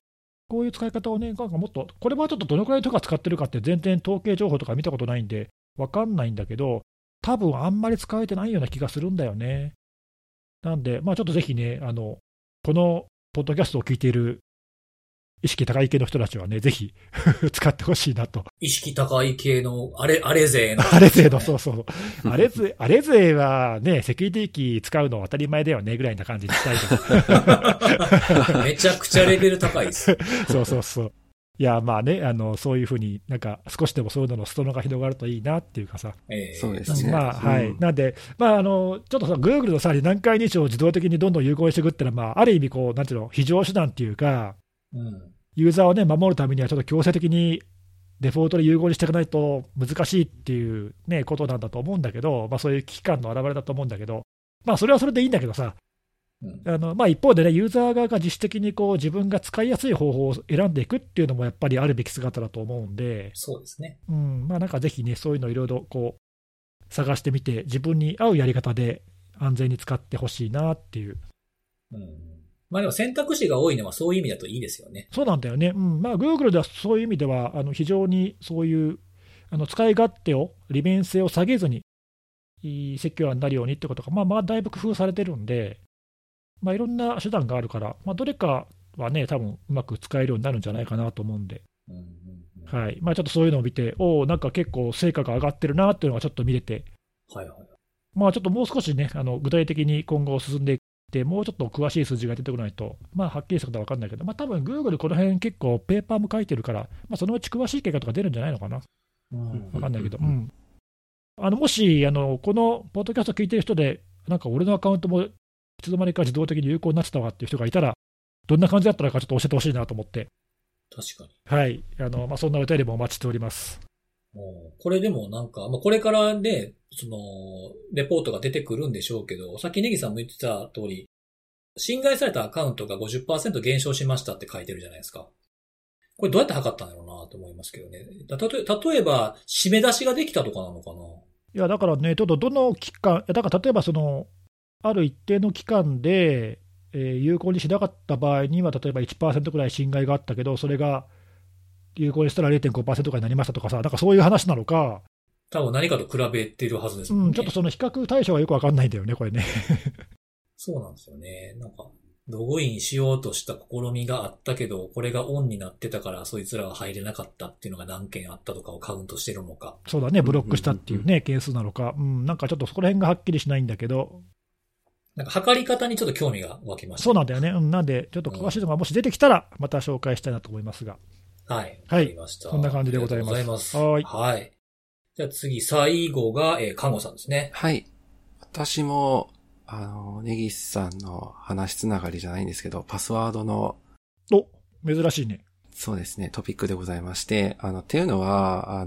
こういう使い方をね、なんかもっと、これはちょっとどのくらいとか使ってるかって全然統計情報とか見たことないんで分かんないんだけど、多分あんまり使えてないような気がするんだよね。なんでちょっとぜひね、このポッドキャストを聞いている意識高い系の人たちはね、ぜひ使ってほしいなと。意識高い系のあれ勢の、ね。あれ勢の、そう。あれ勢はね、セキュリティキー使うの当たり前だよね、ぐらいな感じにしたいと思う。めちゃくちゃレベル高いです。そう。いや、ね、そういうふうになんか、少しでもそういうののストロが広がるといいなっていうかさ。そうですね。なんで、ちょっとさ、Google のさ、2段階認証を自動的にどんどん有効にしていくってのは、ある意味こう、なんていうの、非常手段っていうか、ユーザーをね、守るためには、ちょっと強制的にデフォルトで融合にしていかないと難しいっていう、ね、ことなんだと思うんだけど、そういう危機感の表れだと思うんだけど、それはそれでいいんだけどさ、一方でね、ユーザー側が自主的にこう自分が使いやすい方法を選んでいくっていうのもやっぱりあるべき姿だと思うんで、そうですね。なんかぜひね、そういうのいろいろこう、探してみて自分に合うやり方で安全に使ってほしいなっていう、まあでも選択肢が多いのはそういう意味だといいですよね。そうなんだよね、まあ Google ではそういう意味では非常にそういう使い勝手を利便性を下げずにセキュアになるようにってことが、まあ、まあだいぶ工夫されてるんで、まあ、いろんな手段があるから、まあ、どれかはね多分うまく使えるようになるんじゃないかなと思うんで、はい、まあ、ちょっとそういうのを見て、なんか結構成果が上がってるなっていうのがちょっと見れて、はいはい、まあちょっともう少しね具体的に今後進んでいってもうちょっと詳しい数字が出てこないと、まあ、はっきりしたことは分かんないけど、まあ多分 Google この辺結構ペーパーも書いてるから、まあ、そのうち詳しい結果とか出るんじゃないのかな、分かんないけど、もしこのポッドキャスト聞いてる人でなんか俺のアカウントもいつの間にか自動的に有効になってたわっていう人がいたらどんな感じだったのかちょっと教えてほしいなと思って。確かに。はい。まあ、そんなお便りもお待ちしております。これでもなんか、まあ、これからね、レポートが出てくるんでしょうけど、さっきネギさんも言ってた通り、侵害されたアカウントが 50% 減少しましたって書いてるじゃないですか。これどうやって測ったんだろうなと思いますけどね。例えば、締め出しができたとかなのかな。いや、だからね、ちょっとどの期間、だから例えばある一定の期間で、有効にしなかった場合には、例えば 1% くらい侵害があったけど、それが有効にしたら 0.5% くらいになりましたとかさ、なんかそういう話なのか、多分何かと比べているはずですもんね。ちょっと比較対象がよく分かんないんだよね、これね。そうなんですよね。なんか、ログインしようとした試みがあったけど、これがオンになってたから、そいつらは入れなかったっていうのが何件あったとかをカウントしてるのか。そうだね、ブロックしたっていうね、件数なのか、なんかちょっとそこら辺がはっきりしないんだけど。なんか測り方にちょっと興味が湧きました。そうなんだよね。なんで、ちょっと詳しいのがもし出てきたら、また紹介したいなと思いますが。はい。わかりました。そんな感じでございます。ありがとうございます。はい。はい。じゃあ次、最後が、看護さんですね。はい。私も、ネギスさんの話つながりじゃないんですけど、パスワードの。珍しいね。そうですね。トピックでございまして、っていうのは、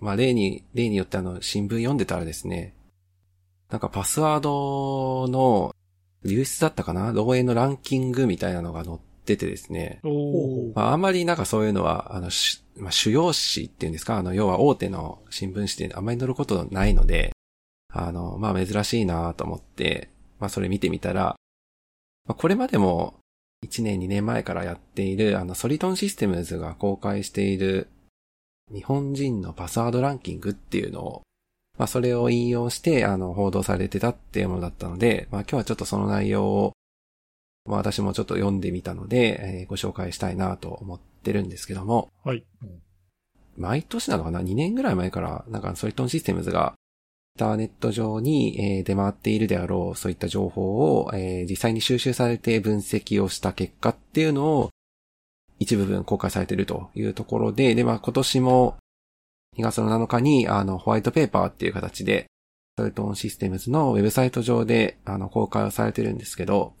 まあ、例によって新聞読んでたらですね、なんかパスワードの流出だったかな、漏洩のランキングみたいなのが載っててですね。まあ、あんまりなんかそういうのは、まあ、主要紙っていうんですか、要は大手の新聞紙であんまり載ることないので、まあ、珍しいなと思って、まあ、それ見てみたら、まあ、これまでも1年2年前からやっている、ソリトンシステムズが公開している日本人のパスワードランキングっていうのを、まあそれを引用して報道されてたっていうものだったので、まあ今日はちょっとその内容を、まあ私もちょっと読んでみたので、ご紹介したいなと思ってるんですけども、はい。毎年なのかな ?2 年ぐらい前からなんかソリトンシステムズがインターネット上に出回っているであろうそういった情報を実際に収集されて分析をした結果っていうのを一部分公開されているというところで、でまあ今年も2月の7日に、ホワイトペーパーっていう形で、ソリトンシステムズのウェブサイト上で、公開されてるんですけど、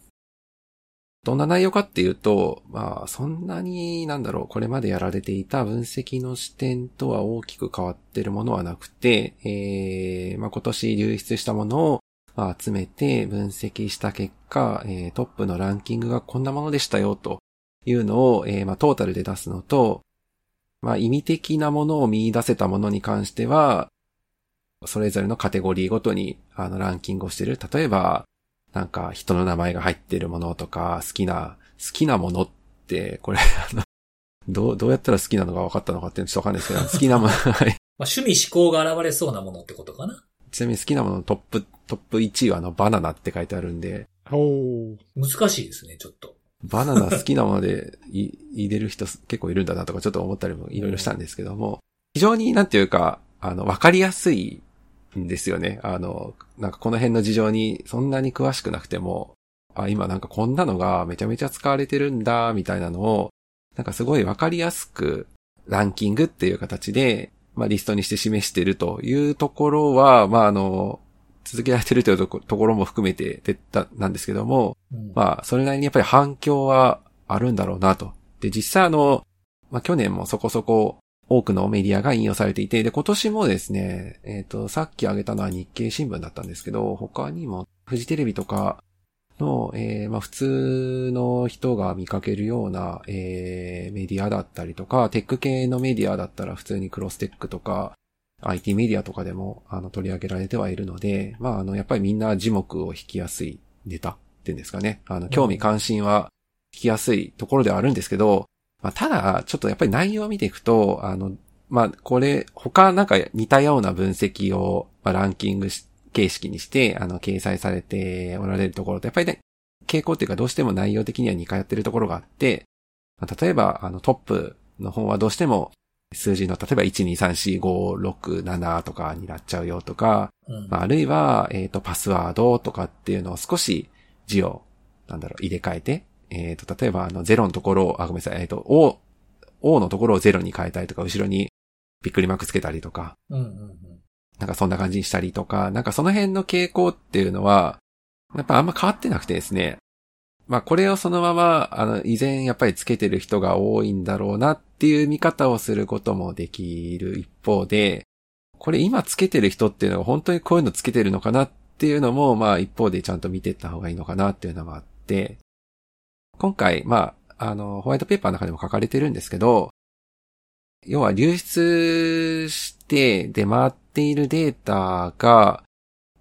どんな内容かっていうと、まあ、そんなに、これまでやられていた分析の視点とは大きく変わってるものはなくて、まあ、今年流出したものを、まあ、集めて分析した結果、トップのランキングがこんなものでしたよ、というのを、まあ、トータルで出すのと、まあ、意味的なものを見出せたものに関しては、それぞれのカテゴリーごとにランキングをしている。例えば、なんか人の名前が入っているものとか、好きなものって、これ、どうやったら好きなのが分かったのかってちょっとわかんないですけど、好きなもの、はい。まあ、趣味嗜好が現れそうなものってことかな。ちなみに好きなもののトップ1位はバナナって書いてあるんで。難しいですね、ちょっと。バナナ好きなもので入れる人結構いるんだなとかちょっと思ったりもいろいろしたんですけども、非常になんていうか、わかりやすいんですよね。なんかこの辺の事情にそんなに詳しくなくても、あ、今なんかこんなのがめちゃめちゃ使われてるんだ、みたいなのを、なんかすごいわかりやすくランキングっていう形で、まあリストにして示してるというところは、まあ続けられてるというところも含めてなんですけども、まあ、それなりにやっぱり反響はあるんだろうなと。で、実際まあ、去年もそこそこ多くのメディアが引用されていて、で、今年もですね、さっき挙げたのは日経新聞だったんですけど、他にもフジテレビとかの、まあ、普通の人が見かけるような、メディアだったりとか、テック系のメディアだったら普通にクロステックとか、IT メディアとかでも取り上げられてはいるので、まあやっぱりみんな耳目を引きやすいネタっていうんですかね。興味関心は引きやすいところではあるんですけど、まあ、ただちょっとやっぱり内容を見ていくと、まあこれ他なんか似たような分析をランキング形式にして掲載されておられるところとやっぱりね傾向っていうかどうしても内容的には似通ってるところがあって、まあ、例えばトップの方はどうしても数字の例えば 1,2,3,4,5,6,7 とかになっちゃうよとか、うん、あるいは、パスワードとかっていうのを少し字を入れ替えて、例えば0のところを、ごめんなさい、O のところを0に変えたりとか、後ろにびっくりマークつけたりとか、うんうんうん、なんかそんな感じにしたりとか、なんかその辺の傾向っていうのは、やっぱあんま変わってなくてですね、まあこれをそのまま、以前やっぱりつけてる人が多いんだろうなっていう見方をすることもできる一方で、これ今つけてる人っていうのは本当にこういうのつけてるのかなっていうのも、まあ一方でちゃんと見ていった方がいいのかなっていうのもあって、今回、まあ、ホワイトペーパーの中でも書かれてるんですけど、要は流出して出回っているデータが、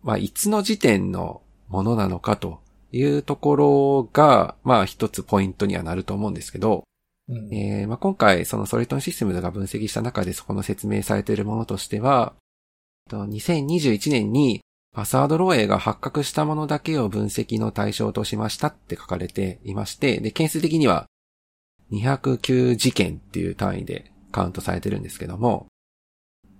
まあいつの時点のものなのかと、いうところが、まあ一つポイントにはなると思うんですけど、うんまあ、今回そのソリトンシステムズが分析した中でそこの説明されているものとしては、2021年にパスワード漏洩が発覚したものだけを分析の対象としましたって書かれていまして、で、件数的には209事件っていう単位でカウントされてるんですけども、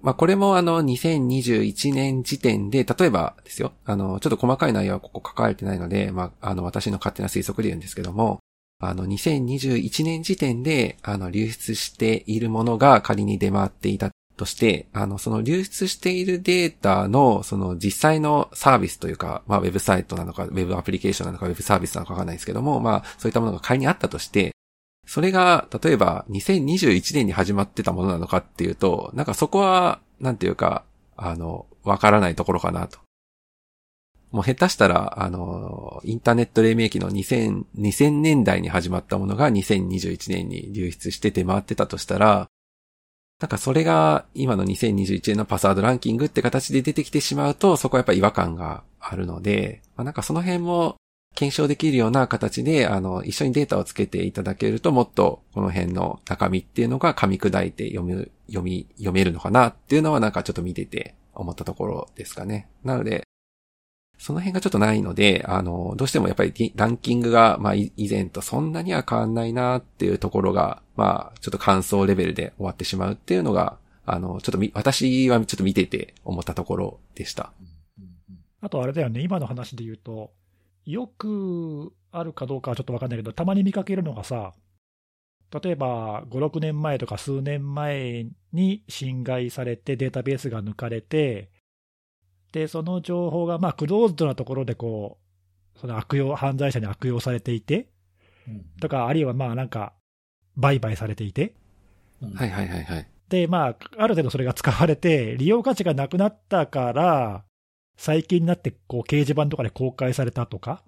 まあ、これも2021年時点で、例えばですよ、ちょっと細かい内容はここ書かれてないので、まあ、私の勝手な推測で言うんですけども、2021年時点で、流出しているものが仮に出回っていたとして、その流出しているデータの、その実際のサービスというか、まあ、ウェブサイトなのか、ウェブアプリケーションなのか、ウェブサービスなのかわかんないですけども、まあ、そういったものが仮にあったとして、それが、例えば、2021年に始まってたものなのかっていうと、なんかそこは、なんていうか、わからないところかなと。もう下手したら、インターネット黎明期の2000年代に始まったものが2021年に流出して出回ってたとしたら、なんかそれが今の2021年のパスワードランキングって形で出てきてしまうと、そこはやっぱり違和感があるので、まあ、なんかその辺も、検証できるような形で、一緒にデータをつけていただけると、もっとこの辺の中身っていうのが噛み砕いて読めるのかなっていうのはなんかちょっと見てて思ったところですかね。なので、その辺がちょっとないので、どうしてもやっぱりランキングが、まあ以前とそんなには変わんないなっていうところが、まあちょっと感想レベルで終わってしまうっていうのが、ちょっと私はちょっと見てて思ったところでした。あとあれだよね、今の話で言うと、よくあるかどうかはちょっと分かんないけど、たまに見かけるのがさ、例えば5、6年前とか数年前に侵害されてデータベースが抜かれて、で、その情報がまあクローズドなところでこう、その犯罪者に悪用されていて、うん、とか、あるいはまあなんか、売買されていて、うん、はいはいはいはい。で、まあ、ある程度それが使われて、利用価値がなくなったから、最近になってこう掲示板とかで公開されたとか、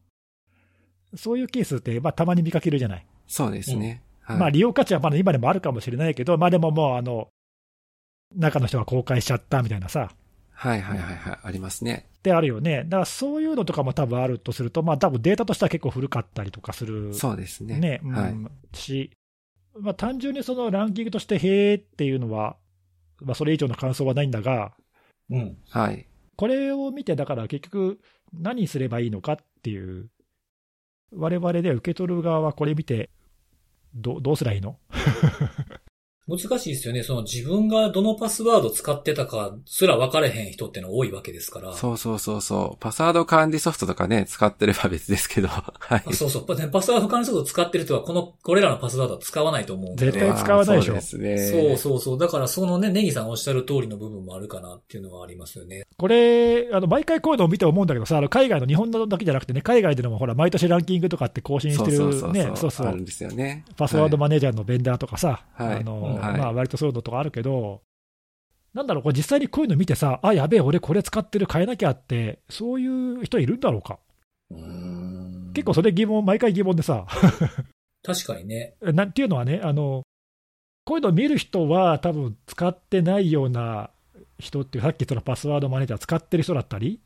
そういうケースってまあたまに見かけるじゃない。そうですね。はい、まあ利用価値はまだ今でもあるかもしれないけど、まあでももう中の人が公開しちゃったみたいなさ。はいはいはいはい、ありますね。であるよね。だからそういうのとかも多分あるとすると、まあ多分データとしては結構古かったりとかする。そうですね。ね、うん、はい。し、まあ単純にそのランキングとしてへーっていうのは、まあそれ以上の感想はないんだが、うん、はい。これを見て、だから結局何すればいいのかっていう、我々で受け取る側はこれ見て、どうすりゃいいの難しいですよね。その自分がどのパスワード使ってたかすら分かれへん人っての多いわけですから。そうそうそうそう。パスワード管理ソフトとかね、使ってれば別ですけど。はい。そうそう。パスワード管理ソフト使ってる人は、これらのパスワードは使わないと思うんで。絶対使わないでしょ。そうですね。そうそうそう。だからそのね、ネギさんおっしゃる通りの部分もあるかなっていうのはありますよね。これ、毎回こういうのを見て思うんだけどさ、海外の日本のだけじゃなくてね、海外でもほら、毎年ランキングとかって更新してるね。そうそう。あるんですよね。パスワードマネージャーのベンダーとかさ、はい、はい、まあ割とそういうのとかあるけど、なんだろう、これ実際にこういうの見てさ、あ、やべえ、俺これ使ってる、変えなきゃって、そういう人いるんだろうか。結構それ毎回疑問でさ。確かにね。なんていうのはね、こういうの見る人は多分使ってないような人っていう、さっき言ったパスワードマネージャー使ってる人だったり、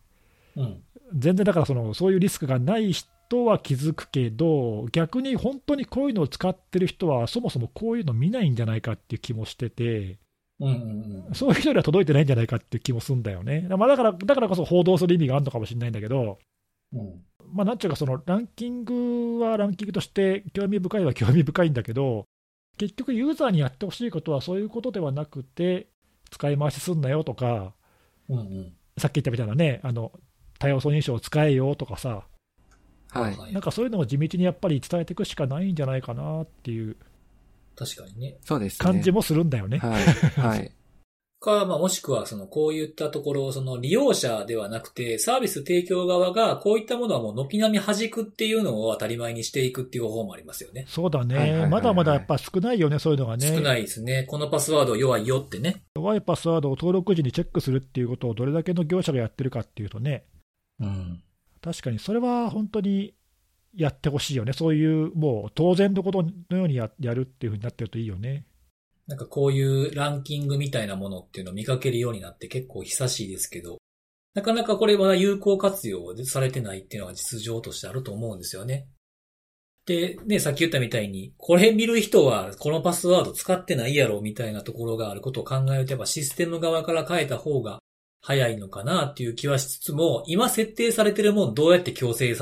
うん、全然だからそういうリスクがない人は気づくけど、逆に本当にこういうのを使ってる人はそもそもこういうの見ないんじゃないかっていう気もしてて、うんうんうん、そういう人には届いてないんじゃないかっていう気もするんだよね。まあ、だからこそ報道する意味があるのかもしれないんだけど、うん、まあなんていうかランキングはランキングとして興味深いは興味深いんだけど、結局ユーザーにやってほしいことはそういうことではなくて、使い回しすんなよとか、うんうん、さっき言ったみたいなね、多様素認証を使えよとかさ、はい、なんかそういうのを地道にやっぱり伝えていくしかないんじゃないかなっていう、確かにね、そうですね、感じもするんだよね。はいはい、か、まあ、もしくはこういったところを利用者ではなくてサービス提供側がこういったものはもう軒並み弾くっていうのを当たり前にしていくっていう方法もありますよね。そうだね、はいはいはいはい、まだまだやっぱ少ないよね、そういうのがね。少ないですね。このパスワード弱いよってね。弱いパスワードを登録時にチェックするっていうことをどれだけの業者がやってるかっていうとね、うん、確かにそれは本当にやってほしいよね。そういうもう当然のことのように やるっていう風になってるといいよね。なんかこういうランキングみたいなものっていうのを見かけるようになって結構久しいですけど、なかなかこれは有効活用されてないっていうのが実情としてあると思うんですよね。でね、さっき言ったみたいにこれ見る人はこのパスワード使ってないやろみたいなところがあることを考えると、やっぱシステム側から変えた方が早いのかなっていう気はしつつも、今設定されてるもんどうやって強制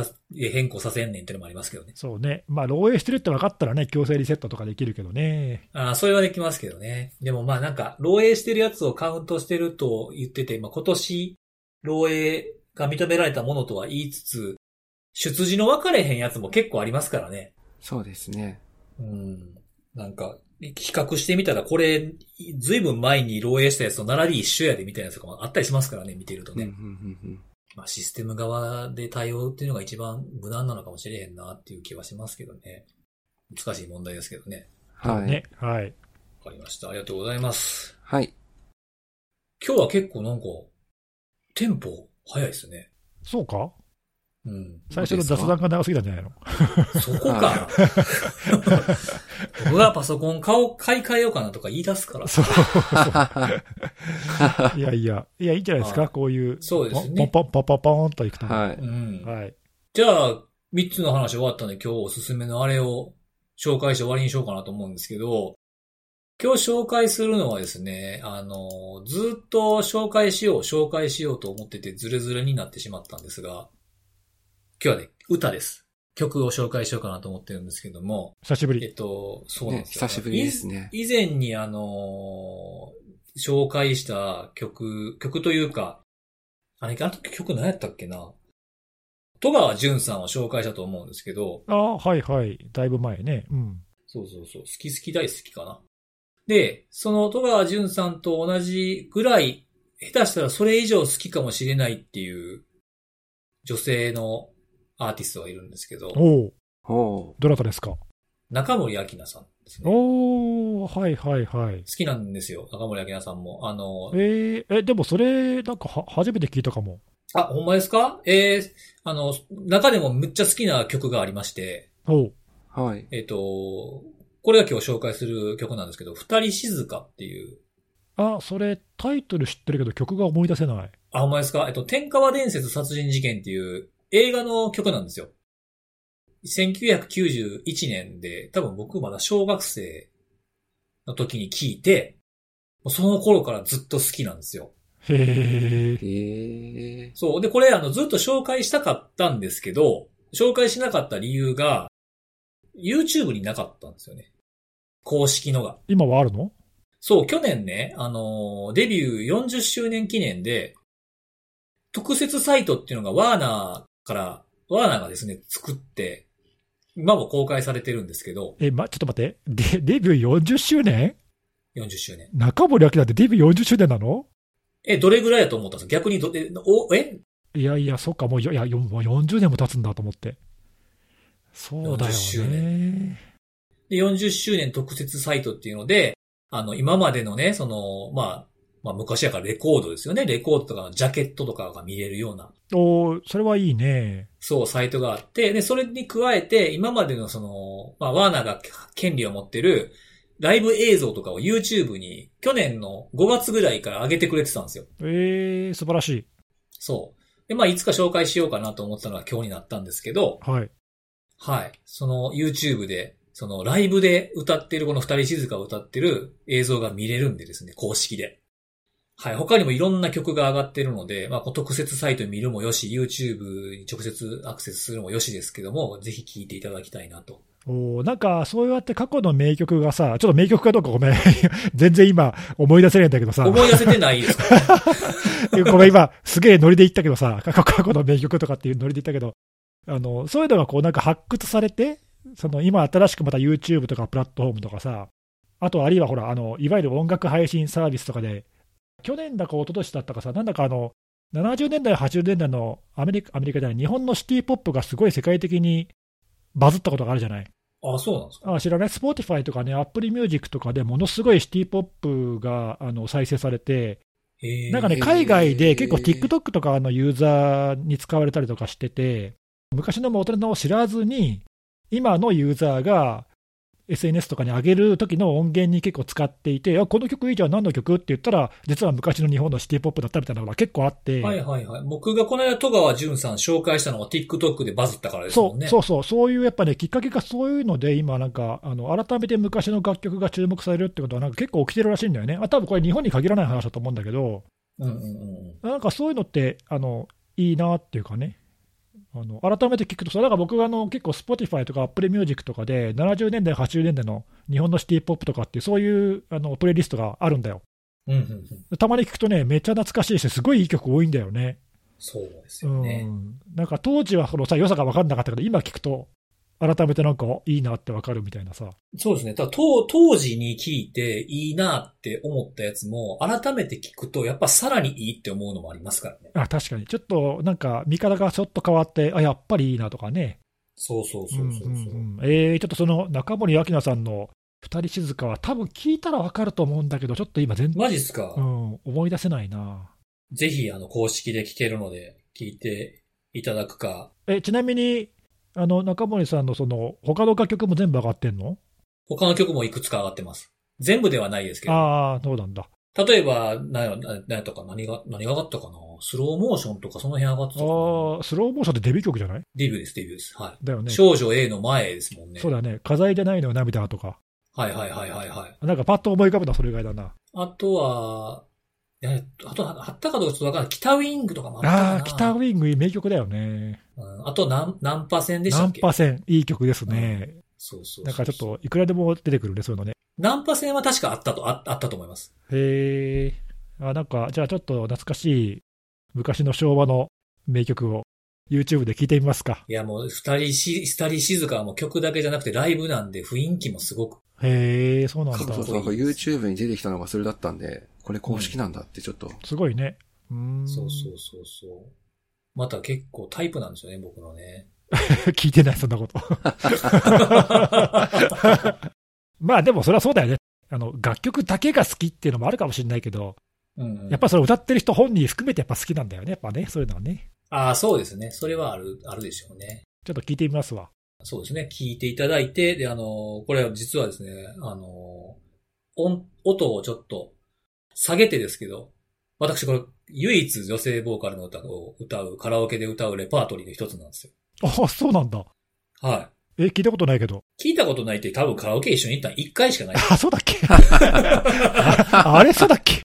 変更させんねんっていうのもありますけどね。そうね。まあ漏洩してるって分かったらね、強制リセットとかできるけどね。ああ、それはできますけどね。でもまあなんか漏洩してるやつをカウントしてると言ってて、まあ今年漏洩が認められたものとは言いつつ、出自の分かれへんやつも結構ありますからね。そうですね。うん。なんか比較してみたらこれずいぶん前に漏洩したやつと並び一緒やでみたいなやつとかもあったりしますからね、見てるとね、うんうんうんうん、まあ、システム側で対応っていうのが一番無難なのかもしれへんなっていう気はしますけどね。難しい問題ですけどね。はい、はい、わかりました。ありがとうございます。はい、今日は結構なんかテンポ早いですね。そうか、うん、最初の雑談が長すぎたんじゃないの？そこか。僕はパソコン買い替えようかなとか言い出すから。そうそう。いや、いいんじゃないですか、こういう。そうですね。ポンポンといくと。はい。うん。はい。じゃあ、3つの話終わったんで、今日おすすめのあれを紹介して終わりにしようかなと思うんですけど、今日紹介するのはですね、ずっと紹介しようと思ってて、ズレズレになってしまったんですが、今日はね、歌です。曲を紹介しようかなと思ってるんですけども。久しぶり。そうなんですよね。ね、久しぶりですね。以前に紹介した曲というか、あの曲何やったっけな。戸川純さんを紹介したと思うんですけど。ああ、はいはい。だいぶ前ね。うん。そう。好き大好きかな。で、その戸川純さんと同じぐらい、下手したらそれ以上好きかもしれないっていう女性のアーティストがいるんですけど。おう。どなたですか？中森明菜さんですね。おー、はいはいはい。好きなんですよ、中森明菜さんも。でもそれ、なんか初めて聞いたかも。あ、ほんまですか？中でもむっちゃ好きな曲がありまして。おう。はい。これが今日紹介する曲なんですけど、二人静かっていう。あ、それ、タイトル知ってるけど曲が思い出せない。あ、ほんまですか？天川伝説殺人事件っていう映画の曲なんですよ。1991年で、多分僕まだ小学生の時に聞いて、その頃からずっと好きなんですよ。へー。そう。で、これずっと紹介したかったんですけど、紹介しなかった理由が、YouTube になかったんですよね。公式のが。今はあるの？そう、去年ね、デビュー40周年記念で、特設サイトっていうのがワーナーがですね、作って、今も公開されてるんですけど。ちょっと待って。デビュー40周年 ?40 周年。中森明菜ってデビュー40周年なの？どれぐらいだと思ったんですか？逆にいや、そっか、もう40年も経つんだと思って。そうだよね。40周年。で、40周年特設サイトっていうので、今までのね、まあ昔やからレコードですよね。レコードとかのジャケットとかが見れるような。お、それはいいね。そう、サイトがあって、で、それに加えて、今までのワーナーが権利を持ってるライブ映像とかを YouTube に去年の5月ぐらいから上げてくれてたんですよ。素晴らしい。そう。で、まあ、いつか紹介しようかなと思ったのが今日になったんですけど、はい。はい。その YouTube で、そのライブで歌ってるこの二人静香を歌ってる映像が見れるんでですね、公式で。はい。他にもいろんな曲が上がってるので、まあ、特設サイトに見るもよし、YouTube に直接アクセスするもよしですけども、ぜひ聴いていただきたいなと。お、なんかそうやって過去の名曲がさ、ちょっと名曲かどうかごめん。全然今思い出せないんだけどさ。思い出せてないですか？ごめん、今すげえノリで言ったけどさ、過去の名曲とかっていうノリで言ったけど、そういうのがこうなんか発掘されて、その今新しくまた YouTube とかプラットフォームとかさ、あとあるいはほら、いわゆる音楽配信サービスとかで、去年だか一昨年だったかさ、なんだか70年代、80年代のアメリカでは日本のシティポップがすごい世界的にバズったことがあるじゃない。ああ、そうなんですか。ああ、知らない。Spotify とかね、Apple Music とかでものすごいシティポップが再生されて、なんかね、海外で結構 TikTok とかのユーザーに使われたりとかしてて、昔の元のを知らずに、今のユーザーが SNS とかに上げる時の音源に結構使っていて、この曲いいじゃん、何の曲って言ったら、実は昔の日本のシティポップだったみたいなのが結構あって。はいはいはい。僕がこの間戸川純さん紹介したのが TikTok でバズったからですもんね。そういうやっぱね、きっかけがそういうので、今なんか、改めて昔の楽曲が注目されるってことはなんか結構起きてるらしいんだよね。多分これ日本に限らない話だと思うんだけど、なんかそういうのって、いいなっていうかね。改めて聞くと、だから僕が結構 Spotify とか Apple Music とかで70年代80年代の日本のシティポップとかっていうそういうプレイリストがあるんだよ、たまに聞くとね、めっちゃ懐かしいしすごいいい曲多いんだよね。そうですよね、なんか当時はこのさ良さが分かんなかったけど今聞くと改めてなんかいいなって分かるみたいなさ。そうですね。ただ当時に聞いていいなって思ったやつも改めて聞くとやっぱさらにいいって思うのもありますからね。あ、確かに。ちょっとなんか見方がちょっと変わって、あ、やっぱりいいなとかね。そう。ちょっとその中森明菜さんの二人静かは多分聞いたら分かると思うんだけど、ちょっと今全然。マジっすか？思い出せないな。ぜひ公式で聞けるので聞いていただくか。ちなみに、中森さんのその、他の楽曲も全部上がってんの？他の曲もいくつか上がってます。全部ではないですけど。ああ、そうなんだ。例えば、何が上がったかな？スローモーションとかその辺上がってたかな？ああ、スローモーションってデビュー曲じゃない？デビューです。はい。だよね。少女 A の前ですもんね。そうだね。飾りじゃないのよ、涙とか。はい。なんかパッと思い浮かぶのはそれ以外だな。あとは、あったかどうかちょっとわからない。北ウィングとかもあったかな。ああ、北ウィング、名曲だよね。あとナンパ戦でしたっけ？ナンパ戦、いい曲ですね。そう。なんかちょっと、いくらでも出てくるね、そういうのね。ナンパ戦は確かあったと思います。へえ。あ、なんか、じゃあちょっと懐かしい、昔の昭和の名曲を YouTube で聴いてみますか。いや、もう、二人静かはもう曲だけじゃなくてライブなんで雰囲気もすごく。へえ、そうなんだ。そう、なんか YouTube に出てきたのがそれだったんで、これ公式なんだってちょっと。すごいね。そう。また結構タイプなんですよね、僕のね。聞いてない、そんなこと。まあでもそれはそうだよね。楽曲だけが好きっていうのもあるかもしれないけど、やっぱそれ歌ってる人本人含めてやっぱ好きなんだよね、やっぱね、そういうのはね。ああ、そうですね。それはあるでしょうね。ちょっと聞いてみますわ。そうですね。聞いていただいて、で、これは実はですね、音をちょっと下げてですけど、私これ唯一女性ボーカルの歌を歌う、カラオケで歌うレパートリーの一つなんですよ。あ、そうなんだ。はい。聞いたことないけど。聞いたことないって多分カラオケ一緒に行ったの一回しかない。あ、そうだっけ？あれそうだっけ？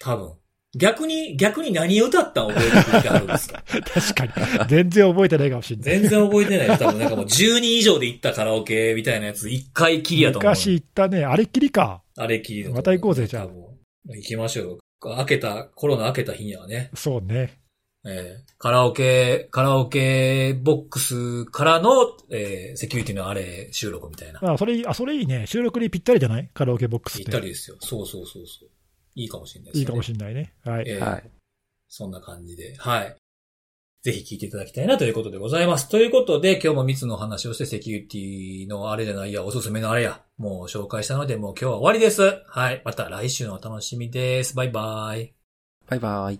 多分。逆に何歌ったん覚えてる時あるんですか？確かに。全然覚えてないかもしれない。全然覚えてないです。多分なんかもう10人以上で行ったカラオケみたいなやつ、一回きりやと思う。昔行ったね。あれっきりか。あれっきり。また行こうぜ、じゃあ。行きましょう。コロナ明けた日にはね。そうね。カラオケボックスからの、セキュリティのあれ収録みたいな。それいいね。収録にぴったりじゃない？カラオケボックスって。ぴったりですよ。そう。いいかもしれないですね。いいかもしれないね。はい。はい。そんな感じで。はい。ぜひ聞いていただきたいなということでございます。ということで、今日も3つの話をして、セキュリティのあれじゃないや、おすすめのあれや、もう紹介したので、もう今日は終わりです。はい。また来週のお楽しみです。バイバイ。バイバイ。